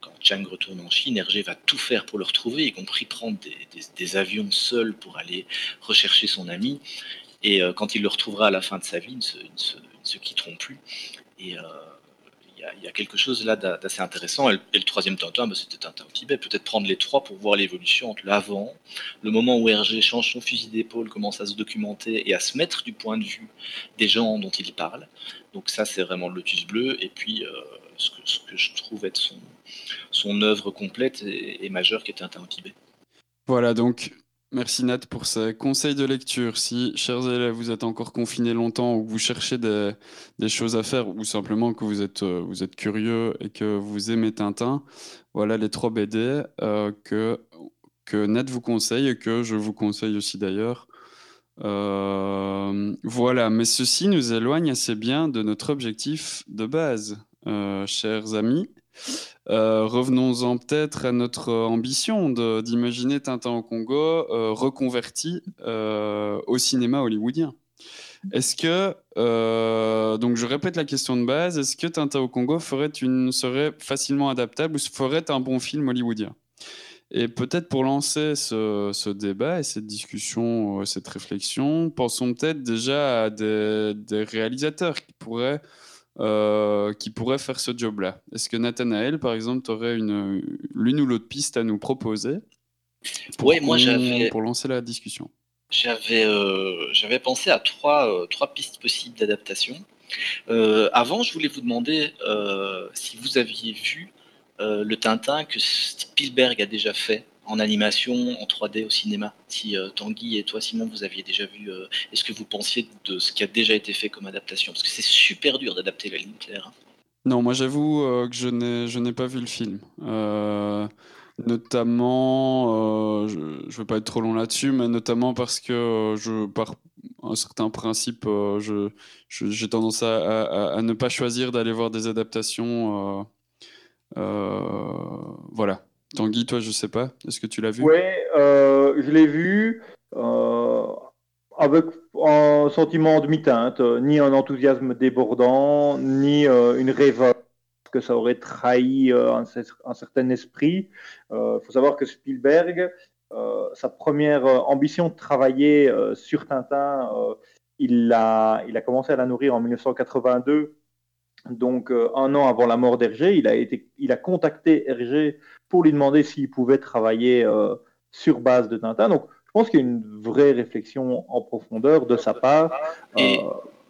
quand Chang retourne en Chine, Hergé va tout faire pour le retrouver, y compris prendre des, des, des avions seuls pour aller rechercher son ami. Et euh, quand il le retrouvera à la fin de sa vie, ils ne se, ils ne se, ils ne se quitteront plus. Et il euh, y, y a quelque chose là d'assez intéressant. Et le, et le troisième Tintin, ben, c'était Tintin au Tibet. Peut-être prendre les trois pour voir l'évolution entre l'avant, le moment où Hergé change son fusil d'épaule, commence à se documenter et à se mettre du point de vue des gens dont il parle. Donc ça, c'est vraiment le Lotus Bleu. Et puis, euh, ce, que, ce que je trouve être son, son œuvre complète et, et majeure, qui est Tintin au Tibet. Voilà, donc... Merci Nat pour ces conseils de lecture. Si, chers élèves, vous êtes encore confinés longtemps ou que vous cherchez des, des choses à faire ou simplement que vous êtes, vous êtes curieux et que vous aimez Tintin, voilà les trois B D euh, que, que Nat vous conseille et que je vous conseille aussi d'ailleurs. Euh, voilà, mais ceci nous éloigne assez bien de notre objectif de base, euh, chers amis. Euh, revenons-en peut-être à notre ambition de, d'imaginer Tintin au Congo euh, reconverti euh, au cinéma hollywoodien. Est-ce que, euh, donc je répète la question de base, est-ce que Tintin au Congo ferait une, serait facilement adaptable ou ferait un bon film hollywoodien ? Et peut-être pour lancer ce, ce débat et cette discussion, cette réflexion, pensons peut-être déjà à des, des réalisateurs qui pourraient, euh, qui pourraient faire ce job-là. Est-ce que Nathanaël, par exemple, t'aurais une, l'une ou l'autre piste à nous proposer pour, ouais, moi, j'avais... pour lancer la discussion ? J'avais, euh, j'avais pensé à trois, euh, trois pistes possibles d'adaptation. Euh, avant, je voulais vous demander euh, si vous aviez vu euh, le Tintin que Spielberg a déjà fait en animation, en trois D, au cinéma. Si euh, Tanguy et toi, Simon, vous aviez déjà vu, euh, est-ce que vous pensiez de ce qui a déjà été fait comme adaptation ? Parce que c'est super dur d'adapter la ligne claire. Hein. Non, moi j'avoue euh, que je n'ai, je n'ai pas vu le film. Euh... Notamment, euh, je ne veux pas être trop long là-dessus, mais notamment parce que euh, je, par un certain principe, euh, je, je, j'ai tendance à, à, à ne pas choisir d'aller voir des adaptations. Euh, euh, voilà. Tanguy, toi, je ne sais pas. Est-ce que tu l'as vu ? Oui, euh, je l'ai vu euh, avec un sentiment en demi-teinte, euh, ni un enthousiasme débordant, ni euh, une révolte. Que ça aurait trahi euh, un, un certain esprit. Il euh, faut savoir que Spielberg, euh, sa première euh, ambition de travailler euh, sur Tintin, euh, il, a, il a commencé à la nourrir en dix-neuf cent quatre-vingt-deux. Donc, euh, un an avant la mort d'Hergé, il a, été, il a contacté Hergé pour lui demander s'il pouvait travailler euh, sur base de Tintin. Donc, je pense qu'il y a une vraie réflexion en profondeur de sa part euh,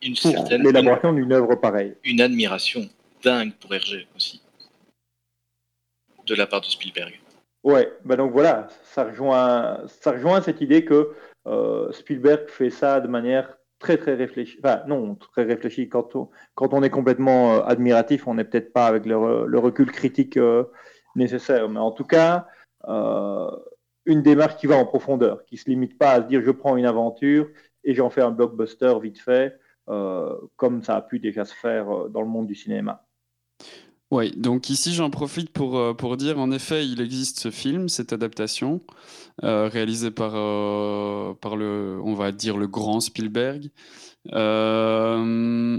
une pour l'élaboration d'une œuvre pareille. Une admiration dingue pour Hergé aussi, de la part de Spielberg. Ouais, bah donc voilà, ça rejoint, ça rejoint cette idée que euh, Spielberg fait ça de manière très très réfléchie. Enfin non, très réfléchie. Quand on, quand on est complètement euh, admiratif, on n'est peut-être pas avec le, le recul critique euh, nécessaire. Mais en tout cas, euh, une démarche qui va en profondeur, qui ne se limite pas à se dire je prends une aventure et j'en fais un blockbuster vite fait, euh, comme ça a pu déjà se faire euh, dans le monde du cinéma. Oui, donc ici j'en profite pour, pour dire, en effet, il existe ce film, cette adaptation, euh, réalisée par, euh, par le, on va dire, le grand Spielberg. Euh,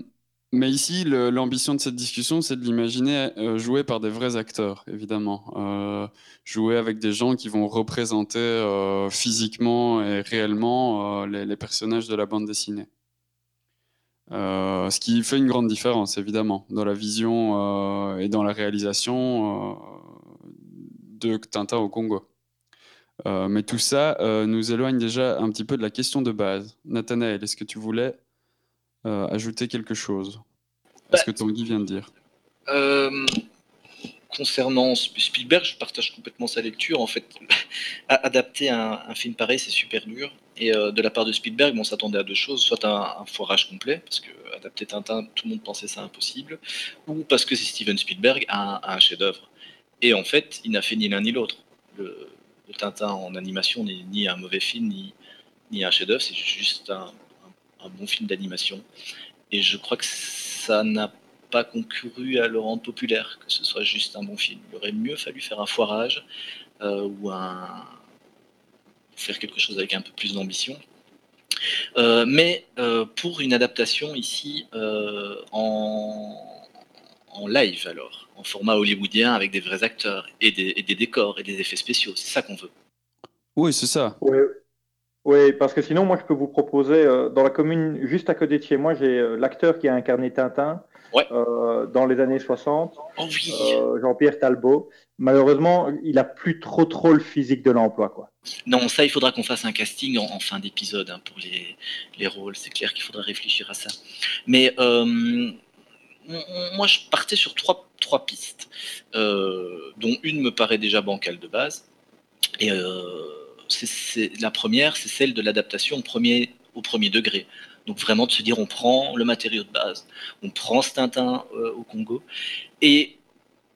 mais ici, le, l'ambition de cette discussion, c'est de l'imaginer euh, joué par des vrais acteurs, évidemment. Euh, joué avec des gens qui vont représenter euh, physiquement et réellement euh, les, les personnages de la bande dessinée. Euh, ce qui fait une grande différence, évidemment, dans la vision euh, et dans la réalisation euh, de Tintin au Congo. Euh, mais tout ça euh, nous éloigne déjà un petit peu de la question de base. Nathanaël, est-ce que tu voulais euh, ajouter quelque chose à ce que Tanguy vient de dire ? euh, Concernant Spielberg, je partage complètement sa lecture. En fait, adapter un, un film pareil, c'est super dur. Et euh, de la part de Spielberg, on s'attendait à deux choses, soit un, un foirage complet, parce qu'adapter Tintin, tout le monde pensait ça impossible, ou parce que c'est Steven Spielberg à un, un chef-d'œuvre. Et en fait, il n'a fait ni l'un ni l'autre. Le, le Tintin en animation n'est ni un mauvais film, ni, ni un chef-d'œuvre, c'est juste un, un, un bon film d'animation. Et je crois que ça n'a pas concouru à le rendre populaire, que ce soit juste un bon film. Il aurait mieux fallu faire un foirage euh, ou un... faire quelque chose avec un peu plus d'ambition. Euh, mais euh, pour une adaptation ici euh, en, en live, alors, en format hollywoodien avec des vrais acteurs et des, et des décors et des effets spéciaux, c'est ça qu'on veut. Oui, c'est ça. Oui, oui, parce que sinon, moi, je peux vous proposer, euh, dans la commune juste à côté de chez moi, j'ai euh, l'acteur qui a incarné Tintin. Ouais. Euh, dans les années soixante, oh oui. euh, Jean-Pierre Talbot. Malheureusement, il n'a plus trop trop le physique de l'emploi, quoi. Non, ça, il faudra qu'on fasse un casting en, en fin d'épisode hein, pour les, les rôles. C'est clair qu'il faudra réfléchir à ça. Mais euh, moi, je partais sur trois, trois pistes, euh, dont une me paraît déjà bancale de base. Et euh, c'est, c'est, la première, c'est celle de l'adaptation au premier, au premier degré. Donc vraiment de se dire, on prend le matériau de base, on prend ce Tintin euh, au Congo, et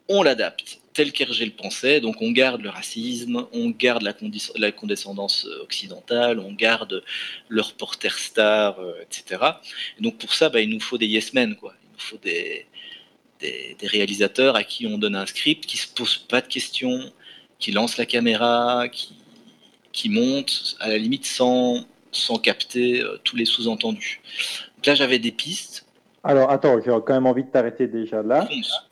on l'adapte, tel qu'Hergé le pensait. Donc on garde le racisme, on garde la, condis- la condescendance occidentale, on garde le reporter star, euh, et cetera. Et donc pour ça, bah, il nous faut des yes men, quoi. Il nous faut des, des, des réalisateurs à qui on donne un script, qui ne se posent pas de questions, qui lancent la caméra, qui, qui montent, à la limite sans... sans capter euh, tous les sous-entendus. Donc là, j'avais des pistes. Alors, attends, j'ai quand même envie de t'arrêter déjà là,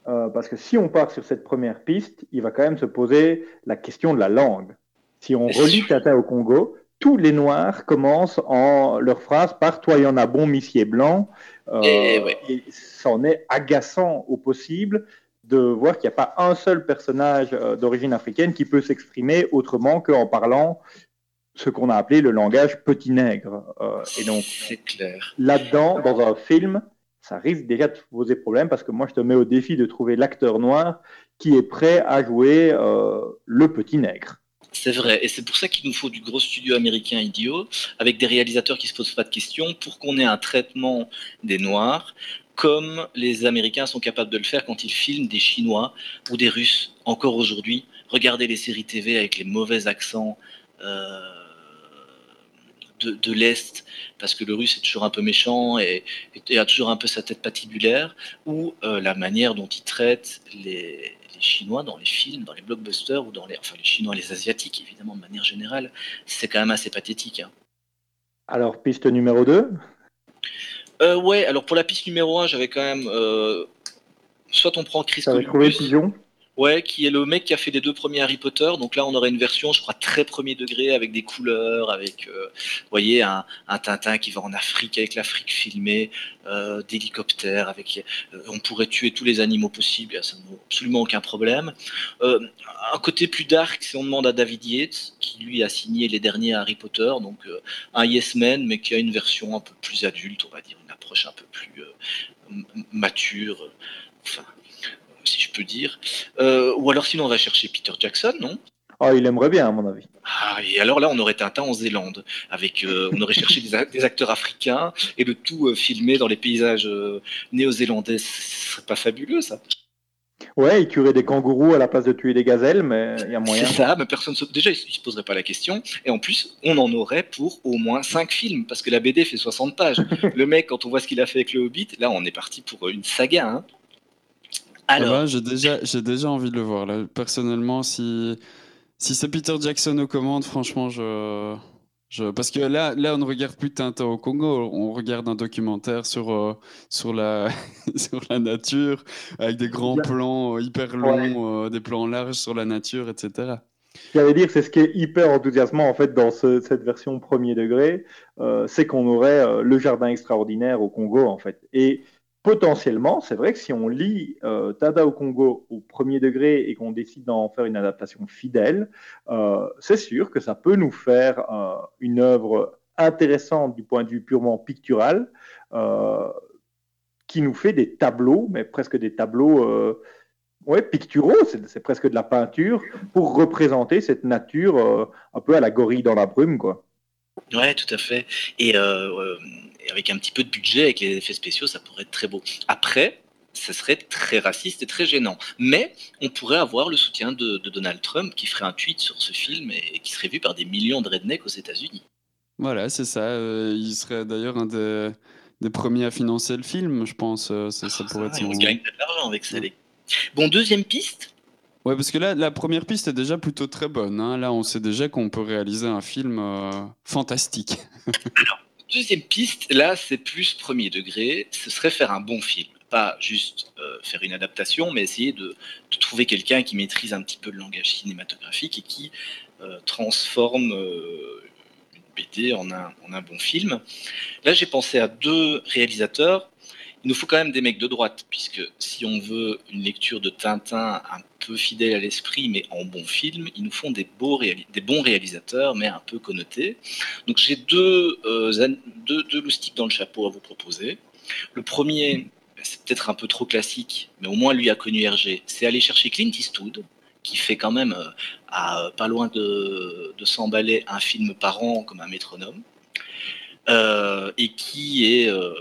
euh, parce que si on part sur cette première piste, il va quand même se poser la question de la langue. Si on relit Tintin au Congo, tous les Noirs commencent en leur phrase par « Toi, il y en a bon, missier blanc euh, ». Ouais. Et c'en est agaçant au possible de voir qu'il n'y a pas un seul personnage d'origine africaine qui peut s'exprimer autrement qu'en parlant ce qu'on a appelé le langage petit nègre. Euh, et donc, c'est clair. Là-dedans, dans un film, ça risque déjà de poser problème parce que moi, je te mets au défi de trouver l'acteur noir qui est prêt à jouer euh, le petit nègre. C'est vrai, et c'est pour ça qu'il nous faut du gros studio américain idiot, avec des réalisateurs qui ne se posent pas de questions, pour qu'on ait un traitement des Noirs, comme les Américains sont capables de le faire quand ils filment des Chinois ou des Russes, encore aujourd'hui. Regardez les séries T V avec les mauvais accents euh, de, de l'Est, parce que le Russe est toujours un peu méchant et, et a toujours un peu sa tête patibulaire, ou euh, la manière dont ils traitent les... les Chinois dans les films, dans les blockbusters, ou dans les, enfin les Chinois et les Asiatiques, évidemment, de manière générale, c'est quand même assez pathétique. Hein. Alors, piste numéro deux euh, Ouais, alors pour la piste numéro un, j'avais quand même... Euh, soit on prend Chris Columbus, Pigeon. Ouais, qui est le mec qui a fait les deux premiers Harry Potter, donc là on aurait une version, je crois, très premier degré, avec des couleurs, avec, euh, vous voyez, un, un Tintin qui va en Afrique, avec l'Afrique filmée, euh, d'hélicoptères, avec, euh, on pourrait tuer tous les animaux possibles, ça n'a absolument aucun problème. Euh, un côté plus dark, si on demande à David Yates, qui lui a signé les derniers Harry Potter, donc euh, un Yes Man, mais qui a une version un peu plus adulte, on va dire, une approche un peu plus euh, mature, euh, enfin... si je peux dire. Euh, ou alors sinon, on va chercher Peter Jackson, non ? Ah, oh, il aimerait bien, à mon avis. Ah, et alors là, on aurait Tintin en Zélande. Avec, euh, on aurait cherché des, a- des acteurs africains et le tout euh, filmé dans les paysages euh, néo-zélandais. Ce serait pas fabuleux, ça ? Ouais, il tuerait des kangourous à la place de tuer des gazelles, mais il y a moyen. C'est ça, mais personne se... déjà, il ne se poserait pas la question. Et en plus, on en aurait pour au moins cinq films, parce que la B D fait soixante pages. Le mec, quand on voit ce qu'il a fait avec le Hobbit, là, on est parti pour une saga, hein. Alors... Ah bah, j'ai, déjà, j'ai déjà envie de le voir. Là. Personnellement, si, si c'est Peter Jackson aux commandes, franchement, je, je... parce que là, là, on ne regarde plus Tintin au Congo, on regarde un documentaire sur, euh, sur, la... sur la nature, avec des grands plans euh, hyper longs, ouais. euh, des plans larges sur la nature, et cetera. J'allais dire, c'est ce qui est hyper enthousiasmant en fait dans ce, cette version premier degré, euh, c'est qu'on aurait euh, le jardin extraordinaire au Congo en fait. Et potentiellement, c'est vrai que si on lit euh, Tintin au Congo au premier degré et qu'on décide d'en faire une adaptation fidèle, euh, c'est sûr que ça peut nous faire euh, une œuvre intéressante du point de vue purement pictural, euh, qui nous fait des tableaux, mais presque des tableaux euh, ouais, picturaux, c'est, c'est presque de la peinture, pour représenter cette nature euh, un peu à la Gorille dans la brume, quoi. Ouais, tout à fait. Et... Euh, euh... avec un petit peu de budget, avec les effets spéciaux, ça pourrait être très beau. Après, ça serait très raciste et très gênant. Mais on pourrait avoir le soutien de, de Donald Trump qui ferait un tweet sur ce film et, et qui serait vu par des millions de rednecks aux États-Unis. Voilà, c'est ça. Euh, il serait d'ailleurs un des, des premiers à financer le film, je pense. Euh, ça, ah, ça pourrait ça, être. On gagne de l'argent avec ça. Ouais. Les... Bon, deuxième piste. Ouais, parce que là, la première piste est déjà plutôt très bonne. Hein. Là, on sait déjà qu'on peut réaliser un film euh, fantastique. Alors. Deuxième piste, là, c'est plus premier degré, ce serait faire un bon film. Pas juste euh, faire une adaptation, mais essayer de, de trouver quelqu'un qui maîtrise un petit peu le langage cinématographique et qui euh, transforme euh, une B D en un, en un bon film. Là, j'ai pensé à deux réalisateurs. Il nous faut quand même des mecs de droite, puisque si on veut une lecture de Tintin un peu fidèle à l'esprit, mais en bon film, ils nous font des, beaux réalis- des bons réalisateurs, mais un peu connotés. Donc j'ai deux, euh, an- deux, deux loustiques dans le chapeau à vous proposer. Le premier, c'est peut-être un peu trop classique, mais au moins lui a connu Hergé, c'est aller chercher Clint Eastwood, qui fait quand même euh, à pas loin de, de cent balais un film par an comme un métronome, euh, et qui est euh,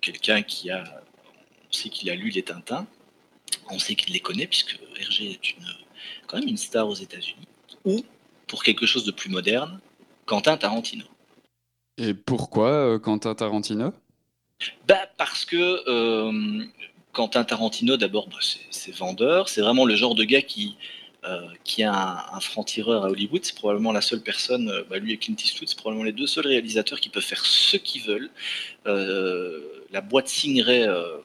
quelqu'un qui a, on sait qu'il a lu les Tintins. On sait qu'il les connaît, puisque Hergé est une, quand même une star aux États-Unis. Ou, pour quelque chose de plus moderne, Quentin Tarantino. Et pourquoi euh, Quentin Tarantino ? Bah, parce que euh, Quentin Tarantino, d'abord, bah, c'est, c'est vendeur. C'est vraiment le genre de gars qui euh, qui est un, un franc-tireur à Hollywood. C'est probablement la seule personne, euh, bah, lui et Clint Eastwood, c'est probablement les deux seuls réalisateurs qui peuvent faire ce qu'ils veulent. Euh, la boîte signerait... Euh,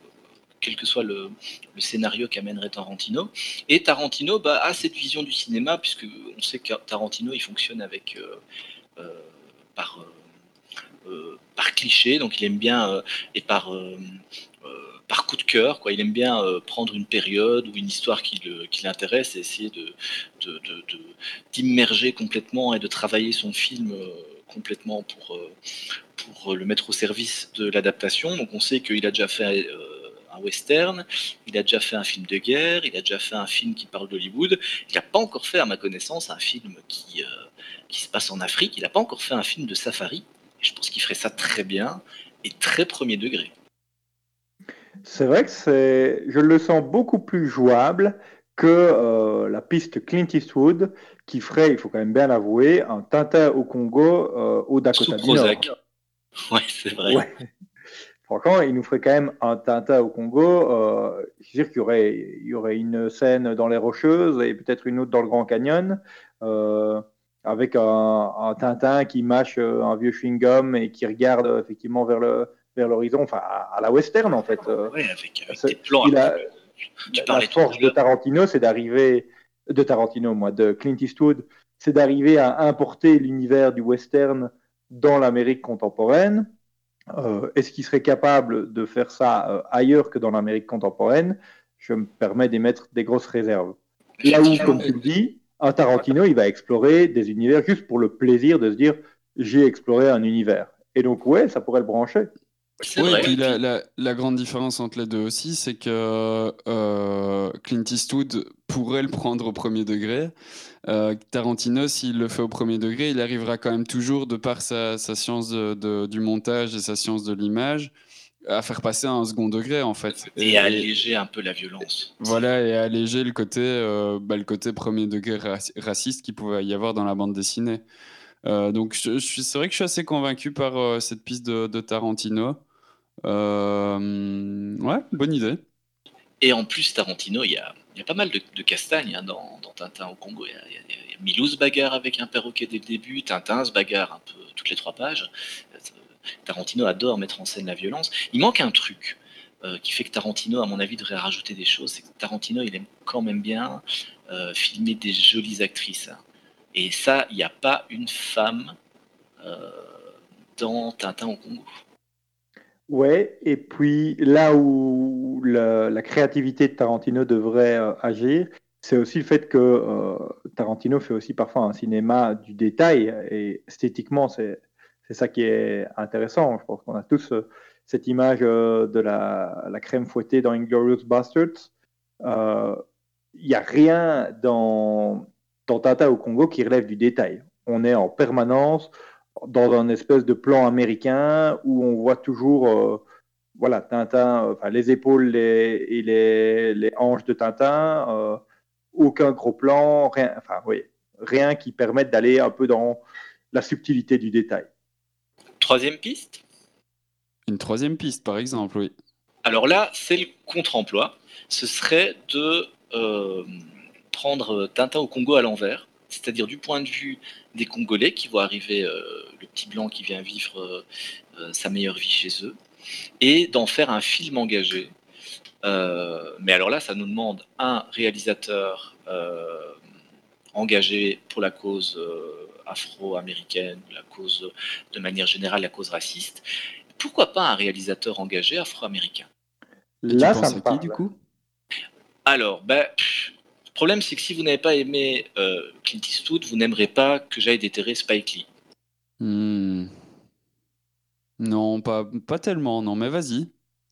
quel que soit le, le scénario qu'amènerait Tarantino. Et Tarantino bah, a cette vision du cinéma, puisque on sait que Tarantino il fonctionne avec, euh, euh, par, euh, par cliché, donc il aime bien, euh, et par, euh, euh, par coup de cœur, quoi. Il aime bien euh, prendre une période ou une histoire qui, le, qui l'intéresse et essayer de, de, de, de, d'immerger complètement et de travailler son film euh, complètement pour, euh, pour le mettre au service de l'adaptation. Donc on sait qu'il a déjà fait... Euh, un western, il a déjà fait un film de guerre, il a déjà fait un film qui parle d'Hollywood, il n'a pas encore fait, à ma connaissance, un film qui, euh, qui se passe en Afrique, il n'a pas encore fait un film de safari, et je pense qu'il ferait ça très bien, et très premier degré. C'est vrai que c'est, je le sens beaucoup plus jouable que euh, la piste Clint Eastwood, qui ferait, il faut quand même bien l'avouer, un Tintin au Congo, euh, au Dakota du Nord. Ouais, c'est vrai. Ouais. Franchement, il nous ferait quand même un Tintin au Congo. Euh, je veux dire qu'il y aurait, il y aurait une scène dans les Rocheuses et peut-être une autre dans le Grand Canyon, euh, avec un, un Tintin qui mâche un vieux chewing-gum et qui regarde effectivement vers, le, vers l'horizon, enfin à, à la western en fait. Euh, oui, avec, avec des plans. Il a, tu la force de Tarantino, c'est d'arriver, de Tarantino, moi, de Clint Eastwood, c'est d'arriver à importer l'univers du western dans l'Amérique contemporaine. Euh, est-ce qu'il serait capable de faire ça euh, ailleurs que dans l'Amérique contemporaine ? Je me permets d'émettre des grosses réserves. Là où, comme tu le dis, un Tarantino, il va explorer des univers juste pour le plaisir de se dire « j'ai exploré un univers ». Et donc, ouais, ça pourrait le brancher. Oui, et puis la, la, la grande différence entre les deux aussi, c'est que euh, Clint Eastwood pourrait le prendre au premier degré. Euh, Tarantino, s'il le fait au premier degré, il arrivera quand même toujours, de par sa, sa science de, de, du montage et sa science de l'image, à faire passer à un second degré, en fait. Et, et à alléger un peu la violence. Voilà, et à alléger le côté, euh, bah, le côté premier degré raciste qu'il pouvait y avoir dans la bande dessinée. Euh, donc je, je, c'est vrai que je suis assez convaincu par euh, cette piste de, de Tarantino. Euh, ouais, bonne idée. Et en plus, Tarantino, il y a, il y a pas mal de, de castagnes hein, dans, dans Tintin au Congo. Il y, a, il, y a, il y a Milou se bagarre avec un perroquet dès le début, Tintin se bagarre un peu toutes les trois pages. Tarantino adore mettre en scène la violence. Il manque un truc euh, qui fait que Tarantino, à mon avis, devrait rajouter des choses. C'est que Tarantino, il aime quand même bien euh, filmer des jolies actrices. Hein. Et ça, il n'y a pas une femme euh, dans Tintin au Congo. Ouais, et puis là où la, la créativité de Tarantino devrait euh, agir, c'est aussi le fait que euh, Tarantino fait aussi parfois un cinéma du détail, et esthétiquement, c'est, c'est ça qui est intéressant. Je pense qu'on a tous euh, cette image euh, de la, la crème fouettée dans Inglourious Basterds. Il euh, n'y a rien dans, dans Tintin au Congo qui relève du détail. On est en permanence dans un espèce de plan américain où on voit toujours euh, voilà, Tintin, euh, enfin, les épaules les, et les, les hanches de Tintin, euh, aucun gros plan, rien, enfin, oui, rien qui permette d'aller un peu dans la subtilité du détail. Troisième piste ? Une troisième piste, par exemple, oui. Alors là, c'est le contre-emploi. Ce serait de euh, prendre Tintin au Congo à l'envers. C'est-à-dire du point de vue des Congolais qui voient arriver euh, le petit blanc qui vient vivre euh, euh, sa meilleure vie chez eux, et d'en faire un film engagé. Euh, mais alors là, ça nous demande un réalisateur euh, engagé pour la cause euh, afro-américaine, la cause, de manière générale, la cause raciste. Pourquoi pas un réalisateur engagé afro-américain ? Là, ça me parle. Du coup ? Alors, ben... Pff, le problème, c'est que si vous n'avez pas aimé euh, Clint Eastwood, vous n'aimerez pas que j'aille déterrer Spike Lee. Mmh. Non, pas, pas tellement, non, mais vas-y,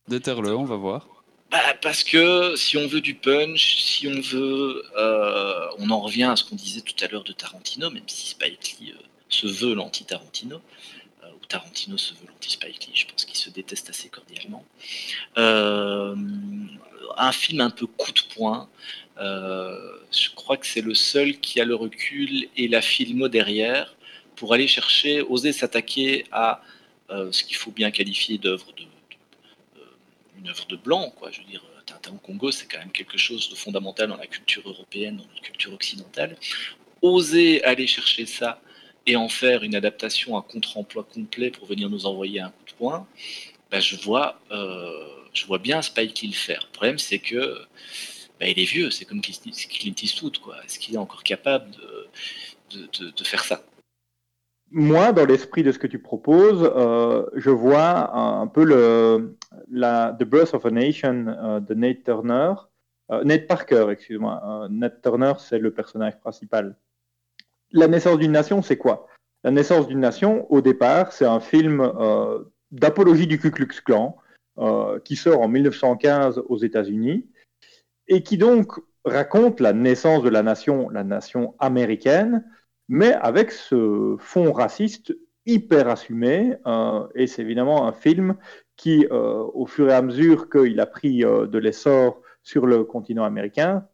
déterre-le, on va voir. Bah, parce que si on veut du punch, si on veut... Euh, on en revient à ce qu'on disait tout à l'heure de Tarantino, même si Spike Lee euh, se veut l'anti-Tarantino, euh, ou Tarantino se veut l'anti-Spike Lee, je pense qu'il se déteste assez cordialement. Euh, un film un peu coup de poing, Euh, je crois que c'est le seul qui a le recul et la filmo derrière pour aller chercher, oser s'attaquer à euh, ce qu'il faut bien qualifier d'œuvre de, de, de, une œuvre de blanc, quoi. Je veux dire, Tintin au Congo, c'est quand même quelque chose de fondamental dans la culture européenne, dans la culture occidentale. Oser aller chercher ça et en faire une adaptation à contre-emploi complet pour venir nous envoyer un coup de poing, ben je, vois, euh, je vois bien Spike Lee le faire. Le problème, c'est que ben, il est vieux, c'est comme Clint Eastwood, quoi. Est-ce qu'il est encore capable de, de, de, de faire ça ? Moi, dans l'esprit de ce que tu proposes, euh, je vois un peu le la The Birth of a Nation euh, de Nate Turner, euh, Nate Parker, excuse-moi. Euh, Nate Turner, c'est le personnage principal. La naissance d'une nation, c'est quoi ? La naissance d'une nation, au départ, c'est un film euh, d'apologie du Ku Klux Klan euh, qui sort en dix-neuf cent quinze aux États-Unis et qui donc raconte la naissance de la nation, la nation américaine, mais avec ce fond raciste hyper assumé, euh, et c'est évidemment un film qui, euh, au fur et à mesure qu'il a pris euh, de l'essor sur le continent américain,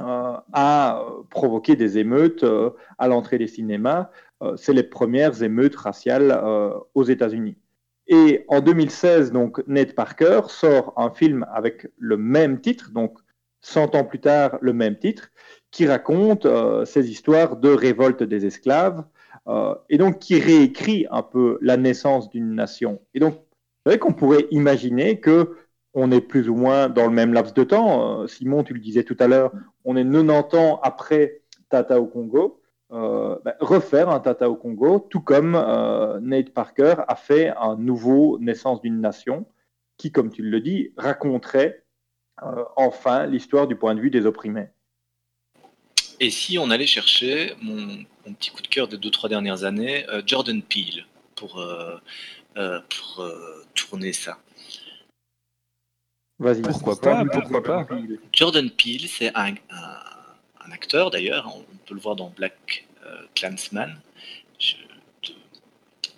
euh, a provoqué des émeutes euh, à l'entrée des cinémas. Euh, c'est les premières émeutes raciales euh, aux États-Unis. Et en deux mille seize, donc, Nate Parker sort un film avec le même titre, donc cent ans plus tard, le même titre, qui raconte euh, ces histoires de révolte des esclaves, euh, et donc qui réécrit un peu la naissance d'une nation. Et donc, c'est vrai qu'on pourrait imaginer qu'on est plus ou moins dans le même laps de temps. Euh, Simon, tu le disais tout à l'heure, on est quatre-vingt-dix ans après Tintin au Congo. Euh, ben, refaire un Tintin au Congo, tout comme euh, Nate Parker a fait un nouveau Naissance d'une nation, qui, comme tu le dis, raconterait euh, enfin l'histoire du point de vue des opprimés. Et si on allait chercher, mon, mon petit coup de cœur des deux trois dernières années, euh, Jordan Peele, pour, euh, euh, pour euh, tourner ça. Vas-y. Pourquoi pas, pourquoi pas. Jordan Peele, c'est un, un, un acteur, d'ailleurs, on peut le voir dans Black euh, Klansman, je, de,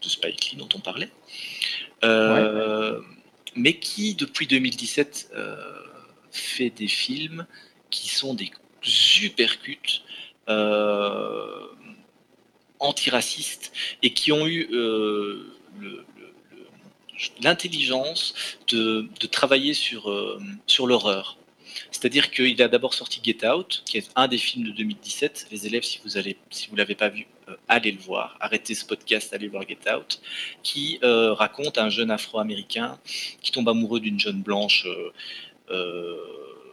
de Spike Lee dont on parlait, euh, ouais, ouais. mais qui, depuis deux mille dix-sept, euh, fait des films qui sont des supercuts, euh, antiracistes, et qui ont eu euh, le, le, le, l'intelligence de, de travailler sur, euh, sur l'horreur. C'est-à-dire qu'il a d'abord sorti Get Out, qui est un des films de deux mille dix-sept. Les élèves, si vous allez, si vous l'avez pas vu, euh, allez le voir. Arrêtez ce podcast, allez voir Get Out, qui euh, raconte un jeune Afro-américain qui tombe amoureux d'une jeune blanche. Euh, euh,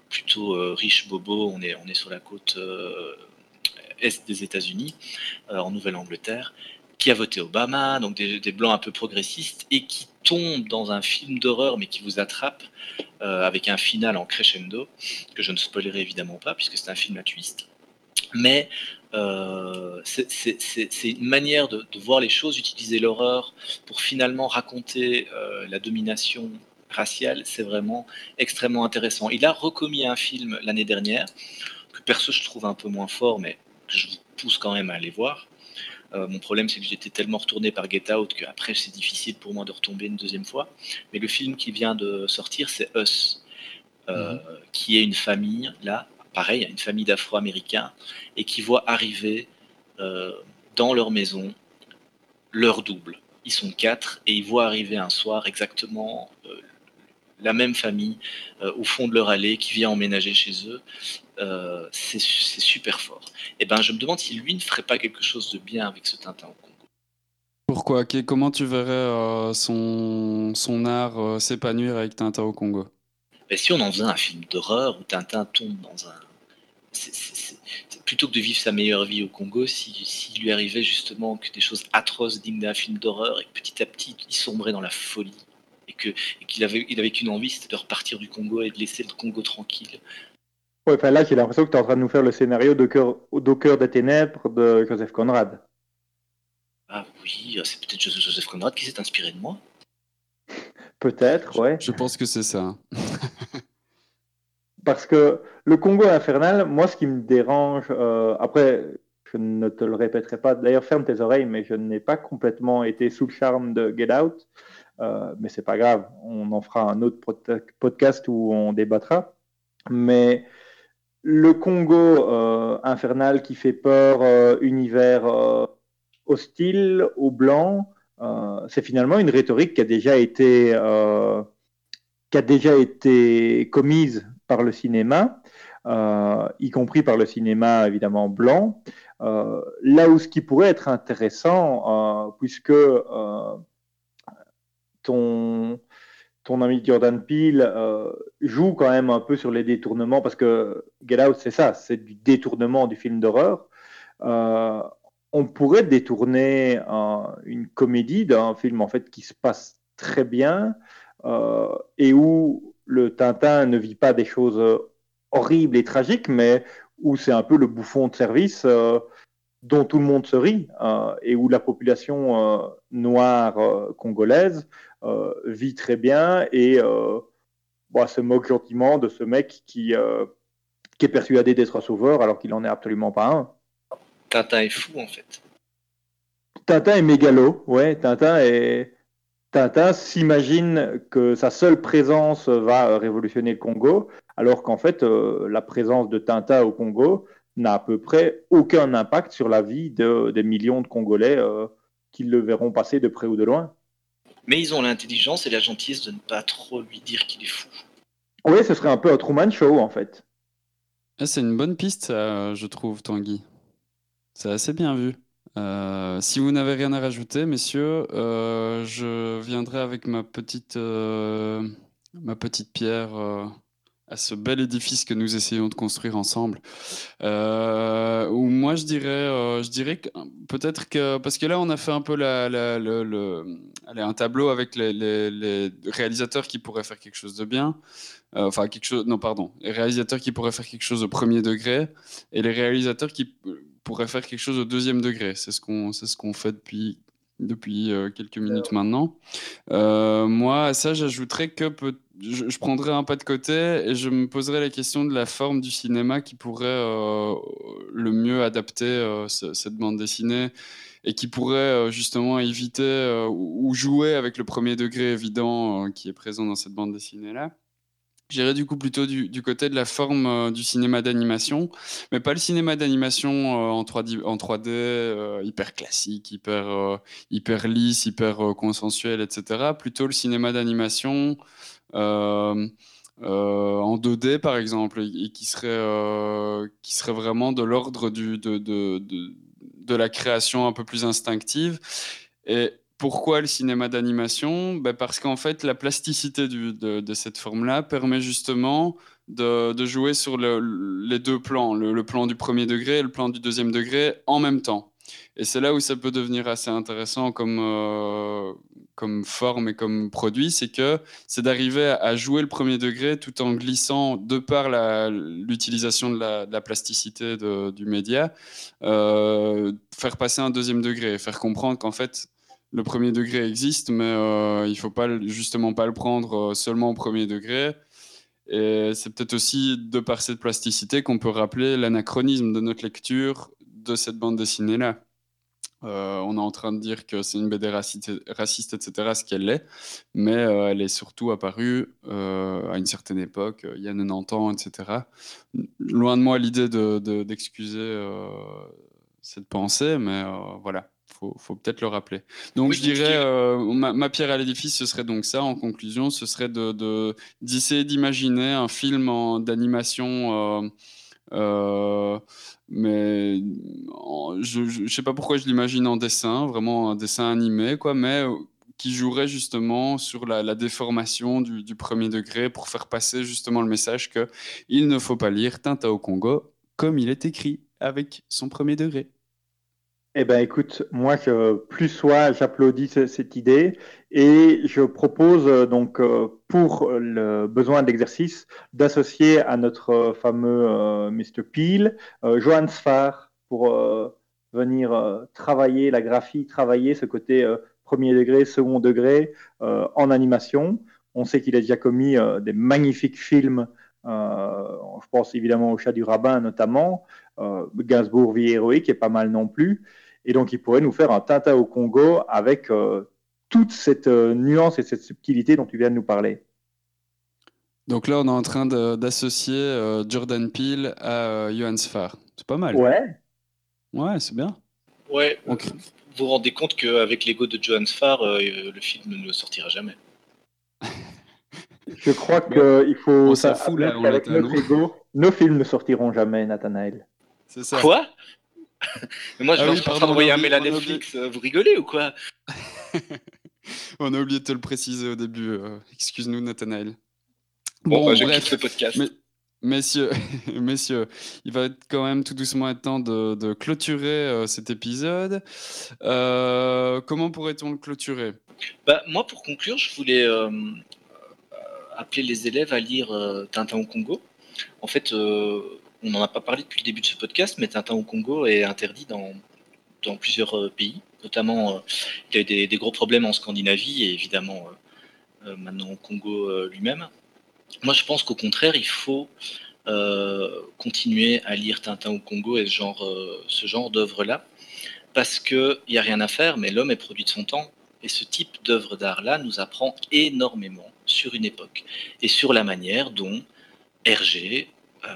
plutôt euh, riche bobo, on est, on est sur la côte euh, est des États-Unis, euh, en Nouvelle-Angleterre, qui a voté Obama, donc des, des blancs un peu progressistes, et qui tombe dans un film d'horreur, mais qui vous attrape, euh, avec un final en crescendo, que je ne spoilerai évidemment pas, puisque c'est un film à twist. Mais euh, c'est, c'est, c'est, c'est une manière de, de voir les choses, utiliser l'horreur pour finalement raconter euh, la domination racial, c'est vraiment extrêmement intéressant. Il a recommis un film l'année dernière, que perso je trouve un peu moins fort, mais que je vous pousse quand même à aller voir. Euh, mon problème, c'est que j'étais tellement retourné par Get Out qu'après c'est difficile pour moi de retomber une deuxième fois. Mais le film qui vient de sortir, c'est Us, euh, mmh. qui est une famille, là, pareil, une famille d'Afro-Américains, et qui voit arriver euh, dans leur maison leur double. Ils sont quatre, et ils voient arriver un soir exactement... Euh, la même famille euh, au fond de leur allée qui vient emménager chez eux, euh, c'est, c'est super fort. Et ben, je me demande si lui ne ferait pas quelque chose de bien avec ce Tintin au Congo. Pourquoi ? Comment tu verrais euh, son, son art euh, s'épanouir avec Tintin au Congo ? Ben, si on en faisait un film d'horreur où Tintin tombe dans un... C'est, c'est, c'est... Plutôt que de vivre sa meilleure vie au Congo, s'il si, si lui arrivait justement que des choses atroces dignes d'un film d'horreur et que petit à petit, il sombrait dans la folie. Et, que, et qu'il avait, il avait qu'une envie, c'était de repartir du Congo et de laisser le Congo tranquille. Ouais, enfin là, j'ai l'impression que tu es en train de nous faire le scénario d'Au cœur, d'Au cœur des ténèbres de Joseph Conrad. Ah oui, c'est peut-être Joseph Conrad qui s'est inspiré de moi. Peut-être, ouais. Je, je pense que c'est ça. Parce que le Congo infernal, moi, ce qui me dérange... Euh, après, je ne te le répéterai pas. D'ailleurs, ferme tes oreilles, mais je n'ai pas complètement été sous le charme de Get Out. Euh, mais c'est pas grave, on en fera un autre podcast où on débattra. Mais le Congo euh, infernal qui fait peur, euh, univers euh, hostile aux Blancs, euh, c'est finalement une rhétorique qui a déjà été euh, qui a déjà été commise par le cinéma, euh, y compris par le cinéma évidemment blanc, euh, là où ce qui pourrait être intéressant, euh, puisque euh, ton... Ton ami Jordan Peele euh, joue quand même un peu sur les détournements, parce que Get Out, c'est ça, c'est du détournement du film d'horreur. Euh, on pourrait détourner un, une comédie d'un film en fait qui se passe très bien euh, et où le Tintin ne vit pas des choses horribles et tragiques, mais où c'est un peu le bouffon de service euh, dont tout le monde se rit euh, et où la population euh, noire euh, congolaise Euh, vit très bien et euh, bah, se moque gentiment de ce mec qui, euh, qui est persuadé d'être un sauveur alors qu'il n'en est absolument pas un. Tintin est fou, en fait. Tintin est mégalo, ouais. Tintin, est... Tintin s'imagine que sa seule présence va révolutionner le Congo, alors qu'en fait, euh, la présence de Tintin au Congo n'a à peu près aucun impact sur la vie de, des millions de Congolais euh, qui le verront passer de près ou de loin. Mais ils ont l'intelligence et la gentillesse de ne pas trop lui dire qu'il est fou. Oui, ce serait un peu un Truman Show, en fait. C'est une bonne piste, ça, je trouve, Tanguy. C'est assez bien vu. Euh, si vous n'avez rien à rajouter, messieurs, euh, je viendrai avec ma petite, euh, ma petite pierre euh, à ce bel édifice que nous essayons de construire ensemble. Euh, où moi, je dirais, euh, je dirais que, peut-être que... Parce que là, on a fait un peu la... la, la, la Allez, un tableau avec les, les, les réalisateurs qui pourraient faire quelque chose de bien. Euh, enfin, quelque chose... Non, pardon. Les réalisateurs qui pourraient faire quelque chose au premier degré et les réalisateurs qui pourraient faire quelque chose au deuxième degré. C'est ce qu'on, c'est ce qu'on fait depuis, depuis euh, quelques minutes ouais. maintenant. Euh, moi, à ça, j'ajouterais que peut... je, je prendrais un pas de côté et je me poserais la question de la forme du cinéma qui pourrait euh, le mieux adapter euh, cette bande dessinée et qui pourrait euh, justement éviter euh, ou jouer avec le premier degré évident euh, qui est présent dans cette bande dessinée-là. J'irais du coup plutôt du, du côté de la forme euh, du cinéma d'animation, mais pas le cinéma d'animation euh, en trois D, en trois D euh, hyper classique, hyper, euh, hyper lisse, hyper euh, consensuel, et cetera. Plutôt le cinéma d'animation euh, euh, en deux D, par exemple, et, et qui, serait, euh, qui serait vraiment de l'ordre du... De, de, de, de la création un peu plus instinctive. Et pourquoi le cinéma d'animation ? Ben parce qu'en fait, la plasticité du, de, de cette forme-là permet justement de, de jouer sur le, les deux plans, le, le plan du premier degré et le plan du deuxième degré en même temps. Et c'est là où ça peut devenir assez intéressant comme, euh, comme forme et comme produit, c'est que c'est d'arriver à, à jouer le premier degré tout en glissant, de par la, l'utilisation de la, de la plasticité de, du média, euh, faire passer un deuxième degré, faire comprendre qu'en fait, le premier degré existe, mais euh, il ne faut pas, justement pas le prendre seulement au premier degré. Et c'est peut-être aussi, de par cette plasticité, qu'on peut rappeler l'anachronisme de notre lecture de cette bande dessinée-là. Euh, on est en train de dire que c'est une B D raciste, et cetera, ce qu'elle est, mais euh, elle est surtout apparue euh, à une certaine époque, euh, il y a quatre-vingt-dix ans, et cetera. Loin de moi l'idée de, de, d'excuser euh, cette pensée, mais euh, voilà, il faut, faut peut-être le rappeler. Donc oui, je dirais, euh, ma, ma pierre à l'édifice, ce serait donc ça, en conclusion, ce serait de, de, d'essayer d'imaginer un film en, d'animation... Euh, Euh, mais je ne sais pas pourquoi je l'imagine en dessin, vraiment un dessin animé, quoi, mais qui jouerait justement sur la, la déformation du, du premier degré pour faire passer justement le message qu'il ne faut pas lire Tintin au Congo comme il est écrit avec son premier degré. Eh bien écoute, moi je, plus soit j'applaudis ce, cette idée et je propose donc pour le besoin de l'exercice d'associer à notre fameux euh, monsieur Peele, euh, Joann Sfar pour euh, venir euh, travailler la graphie, travailler ce côté euh, premier degré, second degré euh, en animation. On sait qu'il a déjà commis euh, des magnifiques films, euh, je pense évidemment au Chat du rabbin notamment, euh, Gainsbourg, Vie héroïque est pas mal non plus. Et donc, il pourrait nous faire un Tintin au Congo avec euh, toute cette euh, nuance et cette subtilité dont tu viens de nous parler. Donc là, on est en train de, d'associer euh, Jordan Peele à euh, Joann Sfar. C'est pas mal. Ouais. Ouais, c'est bien. Ouais. Okay. Vous vous rendez compte qu'avec l'ego de Joann Sfar, euh, le film ne sortira jamais. Je crois qu'il faut. On s'en fout là. Avec notre ego, nos films ne sortiront jamais, Nathanaël. C'est ça. Quoi? Mais moi, je ah oui, pense envoyer un mail à Netflix. Vous rigolez ou quoi? On a oublié de te le préciser au début. Euh, excuse-nous, Nathanaël. Bon, bon bah, je quitte ce podcast. Mais... Messieurs, messieurs, il va quand même tout doucement être temps de, de clôturer euh, cet épisode. Euh, comment pourrait-on le clôturer? Bah, moi, pour conclure, je voulais euh, appeler les élèves à lire euh, Tintin au Congo. En fait, euh, on n'en a pas parlé depuis le début de ce podcast, mais Tintin au Congo est interdit dans, dans plusieurs euh, pays. Notamment, euh, il y a eu des, des gros problèmes en Scandinavie et évidemment euh, euh, maintenant au Congo euh, lui-même. Moi, je pense qu'au contraire, il faut euh, continuer à lire Tintin au Congo et ce genre, euh, ce genre d'œuvre-là, parce qu'il n'y a rien à faire, mais l'homme est produit de son temps. Et ce type d'œuvre d'art-là nous apprend énormément sur une époque et sur la manière dont Hergé, euh,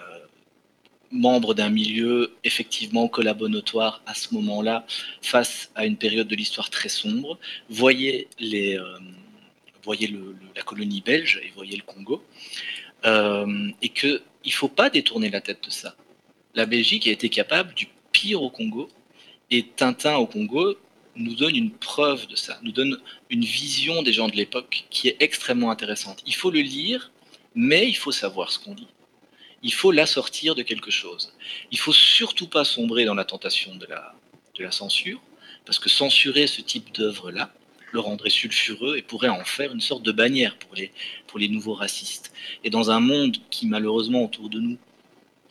membre d'un milieu effectivement collaboratoire à ce moment-là, face à une période de l'histoire très sombre, voyait les... Euh, voyez le, le, la colonie belge et voyez le Congo, euh, et qu'il ne faut pas détourner la tête de ça. La Belgique a été capable du pire au Congo, et Tintin au Congo nous donne une preuve de ça, nous donne une vision des gens de l'époque qui est extrêmement intéressante. Il faut le lire, mais il faut savoir ce qu'on dit. Il faut l'assortir de quelque chose. Il ne faut surtout pas sombrer dans la tentation de la, de la censure, parce que censurer ce type d'œuvre-là, le rendrait sulfureux et pourrait en faire une sorte de bannière pour les, pour les nouveaux racistes. Et dans un monde qui, malheureusement, autour de nous,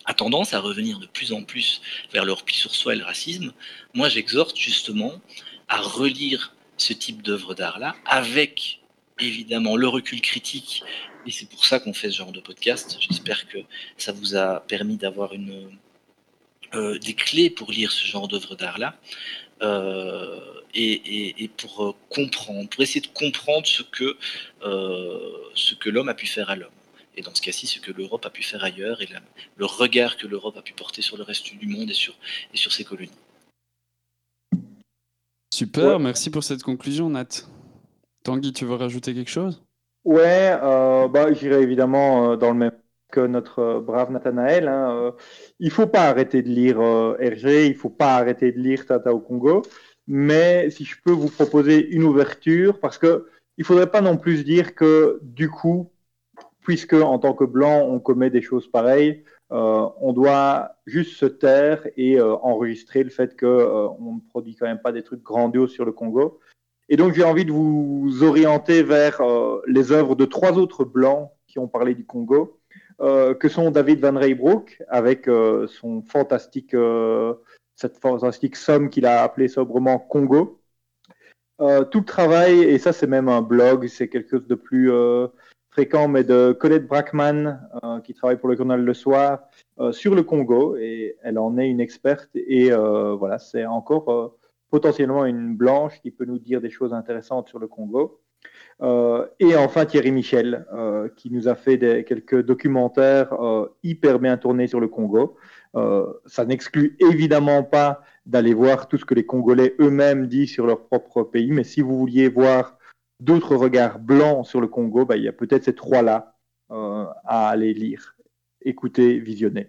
a tendance à revenir de plus en plus vers le repli sur soi et le racisme, moi, j'exhorte justement à relire ce type d'œuvre d'art-là avec, évidemment, le recul critique. Et c'est pour ça qu'on fait ce genre de podcast. J'espère que ça vous a permis d'avoir une, euh, des clés pour lire ce genre d'œuvre d'art-là. Euh, et, et, et pour euh, comprendre, pour essayer de comprendre ce que, euh, ce que l'homme a pu faire à l'homme, et dans ce cas-ci, ce que l'Europe a pu faire ailleurs, et la, le regard que l'Europe a pu porter sur le reste du monde et sur, et sur ses colonies. Super, ouais. Merci pour cette conclusion, Nat. Tanguy, tu veux rajouter quelque chose? Ouais, euh, bah, j'irai évidemment euh, dans le même que notre brave Nathanaël, hein, euh, il ne faut pas arrêter de lire euh, Hergé, il ne faut pas arrêter de lire Tintin au Congo, mais si je peux vous proposer une ouverture, parce qu'il ne faudrait pas non plus dire que du coup, puisque en tant que blanc, on commet des choses pareilles, euh, on doit juste se taire et euh, enregistrer le fait qu'on euh, ne produit quand même pas des trucs grandioses sur le Congo. Et donc j'ai envie de vous orienter vers euh, les œuvres de trois autres blancs qui ont parlé du Congo, Euh, que sont David Van Reybrouck avec euh, son fantastique, euh, cette fantastique somme qu'il a appelée sobrement Congo. Euh, tout le travail, et ça c'est même un blog, c'est quelque chose de plus euh, fréquent, mais de Colette Brackman euh, qui travaille pour le journal Le Soir euh, sur le Congo, et elle en est une experte, et euh, voilà, c'est encore euh, potentiellement une blanche qui peut nous dire des choses intéressantes sur le Congo. Euh, et enfin Thierry Michel euh, qui nous a fait des, quelques documentaires euh, hyper bien tournés sur le Congo. Euh, ça n'exclut évidemment pas d'aller voir tout ce que les Congolais eux-mêmes disent sur leur propre pays, mais si vous vouliez voir d'autres regards blancs sur le Congo, bah, il y a peut-être ces trois-là euh, à aller lire, écouter, visionner.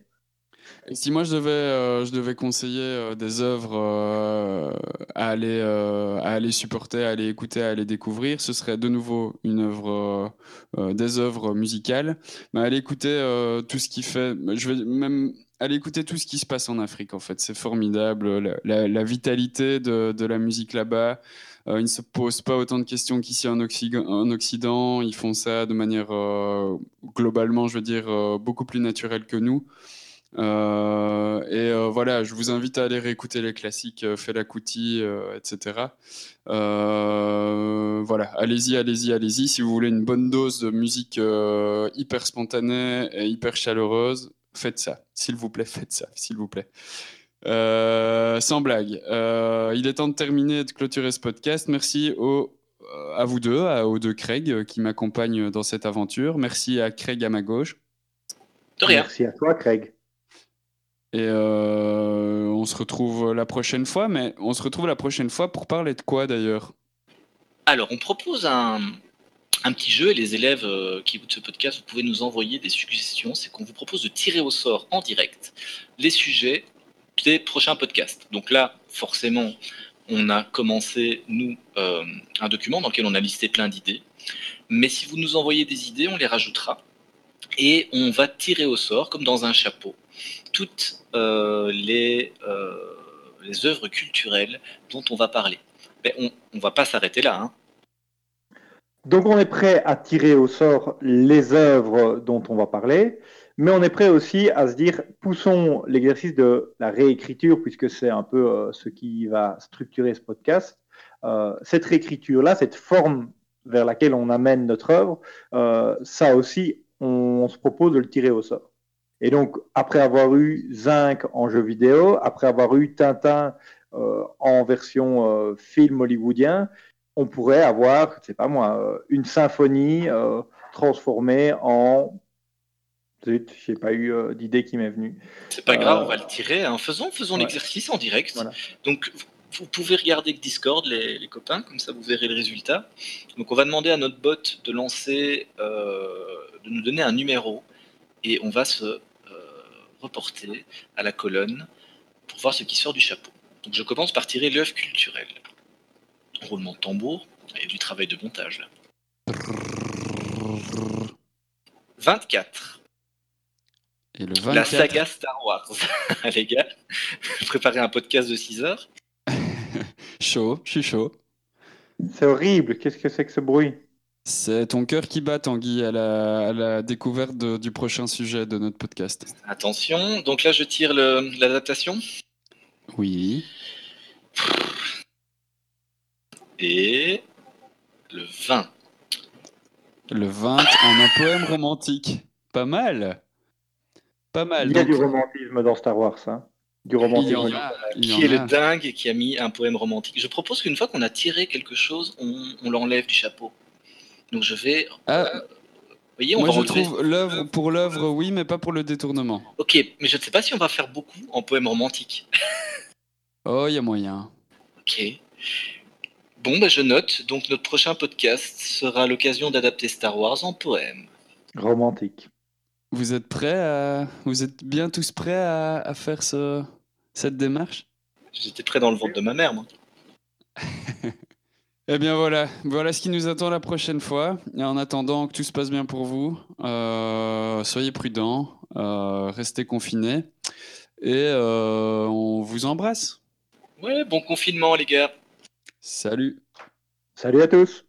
Et si moi je devais, euh, je devais conseiller euh, des œuvres euh, à, aller, euh, à aller supporter, à aller écouter, à aller découvrir, ce serait de nouveau une œuvre, euh, des œuvres musicales. Mais aller écouter euh, tout ce qui fait, je vais même aller écouter tout ce qui se passe en Afrique en fait, c'est formidable, la, la, la vitalité de, de la musique là-bas. Euh, ils ne se posent pas autant de questions qu'ici en, Occ- en Occident, ils font ça de manière euh, globalement, je veux dire, euh, beaucoup plus naturelle que nous. Euh, et euh, voilà, je vous invite à aller réécouter les classiques euh, Fela Kuti, euh, et cetera. Euh, voilà, allez-y, allez-y, allez-y. Si vous voulez une bonne dose de musique euh, hyper spontanée et hyper chaleureuse, faites ça, s'il vous plaît, faites ça, s'il vous plaît. Euh, sans blague, euh, il est temps de terminer et de clôturer ce podcast. Merci aux à vous deux, à, aux deux Craig qui m'accompagnent dans cette aventure. Merci à Craig à ma gauche. De rien. Merci à toi, Craig. Et euh, on se retrouve la prochaine fois, mais on se retrouve la prochaine fois pour parler de quoi d'ailleurs? Alors, on propose un, un petit jeu, et les élèves euh, qui écoutent ce podcast, vous pouvez nous envoyer des suggestions. C'est qu'on vous propose de tirer au sort en direct les sujets des prochains podcasts. Donc là, forcément, on a commencé, nous, euh, un document dans lequel on a listé plein d'idées. Mais si vous nous envoyez des idées, on les rajoutera. Et on va tirer au sort, comme dans un chapeau, toutes euh, les, euh, les œuvres culturelles dont on va parler. Mais on ne va pas s'arrêter là, hein. Donc on est prêt à tirer au sort les œuvres dont on va parler, mais on est prêt aussi à se dire, poussons l'exercice de la réécriture, puisque c'est un peu euh, ce qui va structurer ce podcast. Euh, cette réécriture-là, cette forme vers laquelle on amène notre œuvre, euh, ça aussi, on, on se propose de le tirer au sort. Et donc, après avoir eu Zinc en jeu vidéo, après avoir eu Tintin euh, en version euh, film hollywoodien, on pourrait avoir, je ne sais pas moi, une symphonie euh, transformée en... Zut, je n'ai pas eu euh, d'idée qui m'est venue. C'est pas euh... grave, on va le tirer. Hein. Faisons, faisons ouais. l'exercice en direct. Voilà. Donc, vous pouvez regarder le Discord, les, les copains, comme ça vous verrez le résultat. Donc, on va demander à notre bot de lancer, euh, de nous donner un numéro, et on va se euh, reporter à la colonne pour voir ce qui sort du chapeau. Donc, je commence par tirer l'œuvre culturelle. Roulement de tambour, il y a du travail de montage là. vingt-quatre. Et le vingt-quatre. La saga Star Wars. Les gars, préparez un podcast de six heures. Chaud, je suis chaud. C'est horrible, qu'est-ce que c'est que ce bruit? C'est ton cœur qui bat, Tanguy, à la, à la découverte de, du prochain sujet de notre podcast. Attention, donc là je tire le, l'adaptation. Oui. Et le vingt. Le vingt, en un poème romantique. Pas mal. Pas mal. Il y a donc... du romantisme dans Star Wars. Hein. Du romantisme. Qui est le dingue et qui a mis un poème romantique. Je propose qu'une fois qu'on a tiré quelque chose, on, on l'enlève du chapeau. Donc je vais... Ah. Euh, voyez, on Moi va je trouve l'œuvre pour l'œuvre, oui, mais pas pour le détournement. Ok, mais je ne sais pas si on va faire beaucoup en poème romantique. Oh, il y a moyen. Ok. Bon, bah je note, donc notre prochain podcast sera l'occasion d'adapter Star Wars en poème. Romantique. Vous êtes prêts à... Vous êtes bien tous prêts à, à faire ce... cette démarche ? J'étais prêt dans le ventre de ma mère, moi. Eh bien voilà, voilà ce qui nous attend la prochaine fois. Et en attendant que tout se passe bien pour vous, euh, soyez prudents, euh, restez confinés, et euh, on vous embrasse. Ouais, bon confinement les gars. Salut. Salut à tous.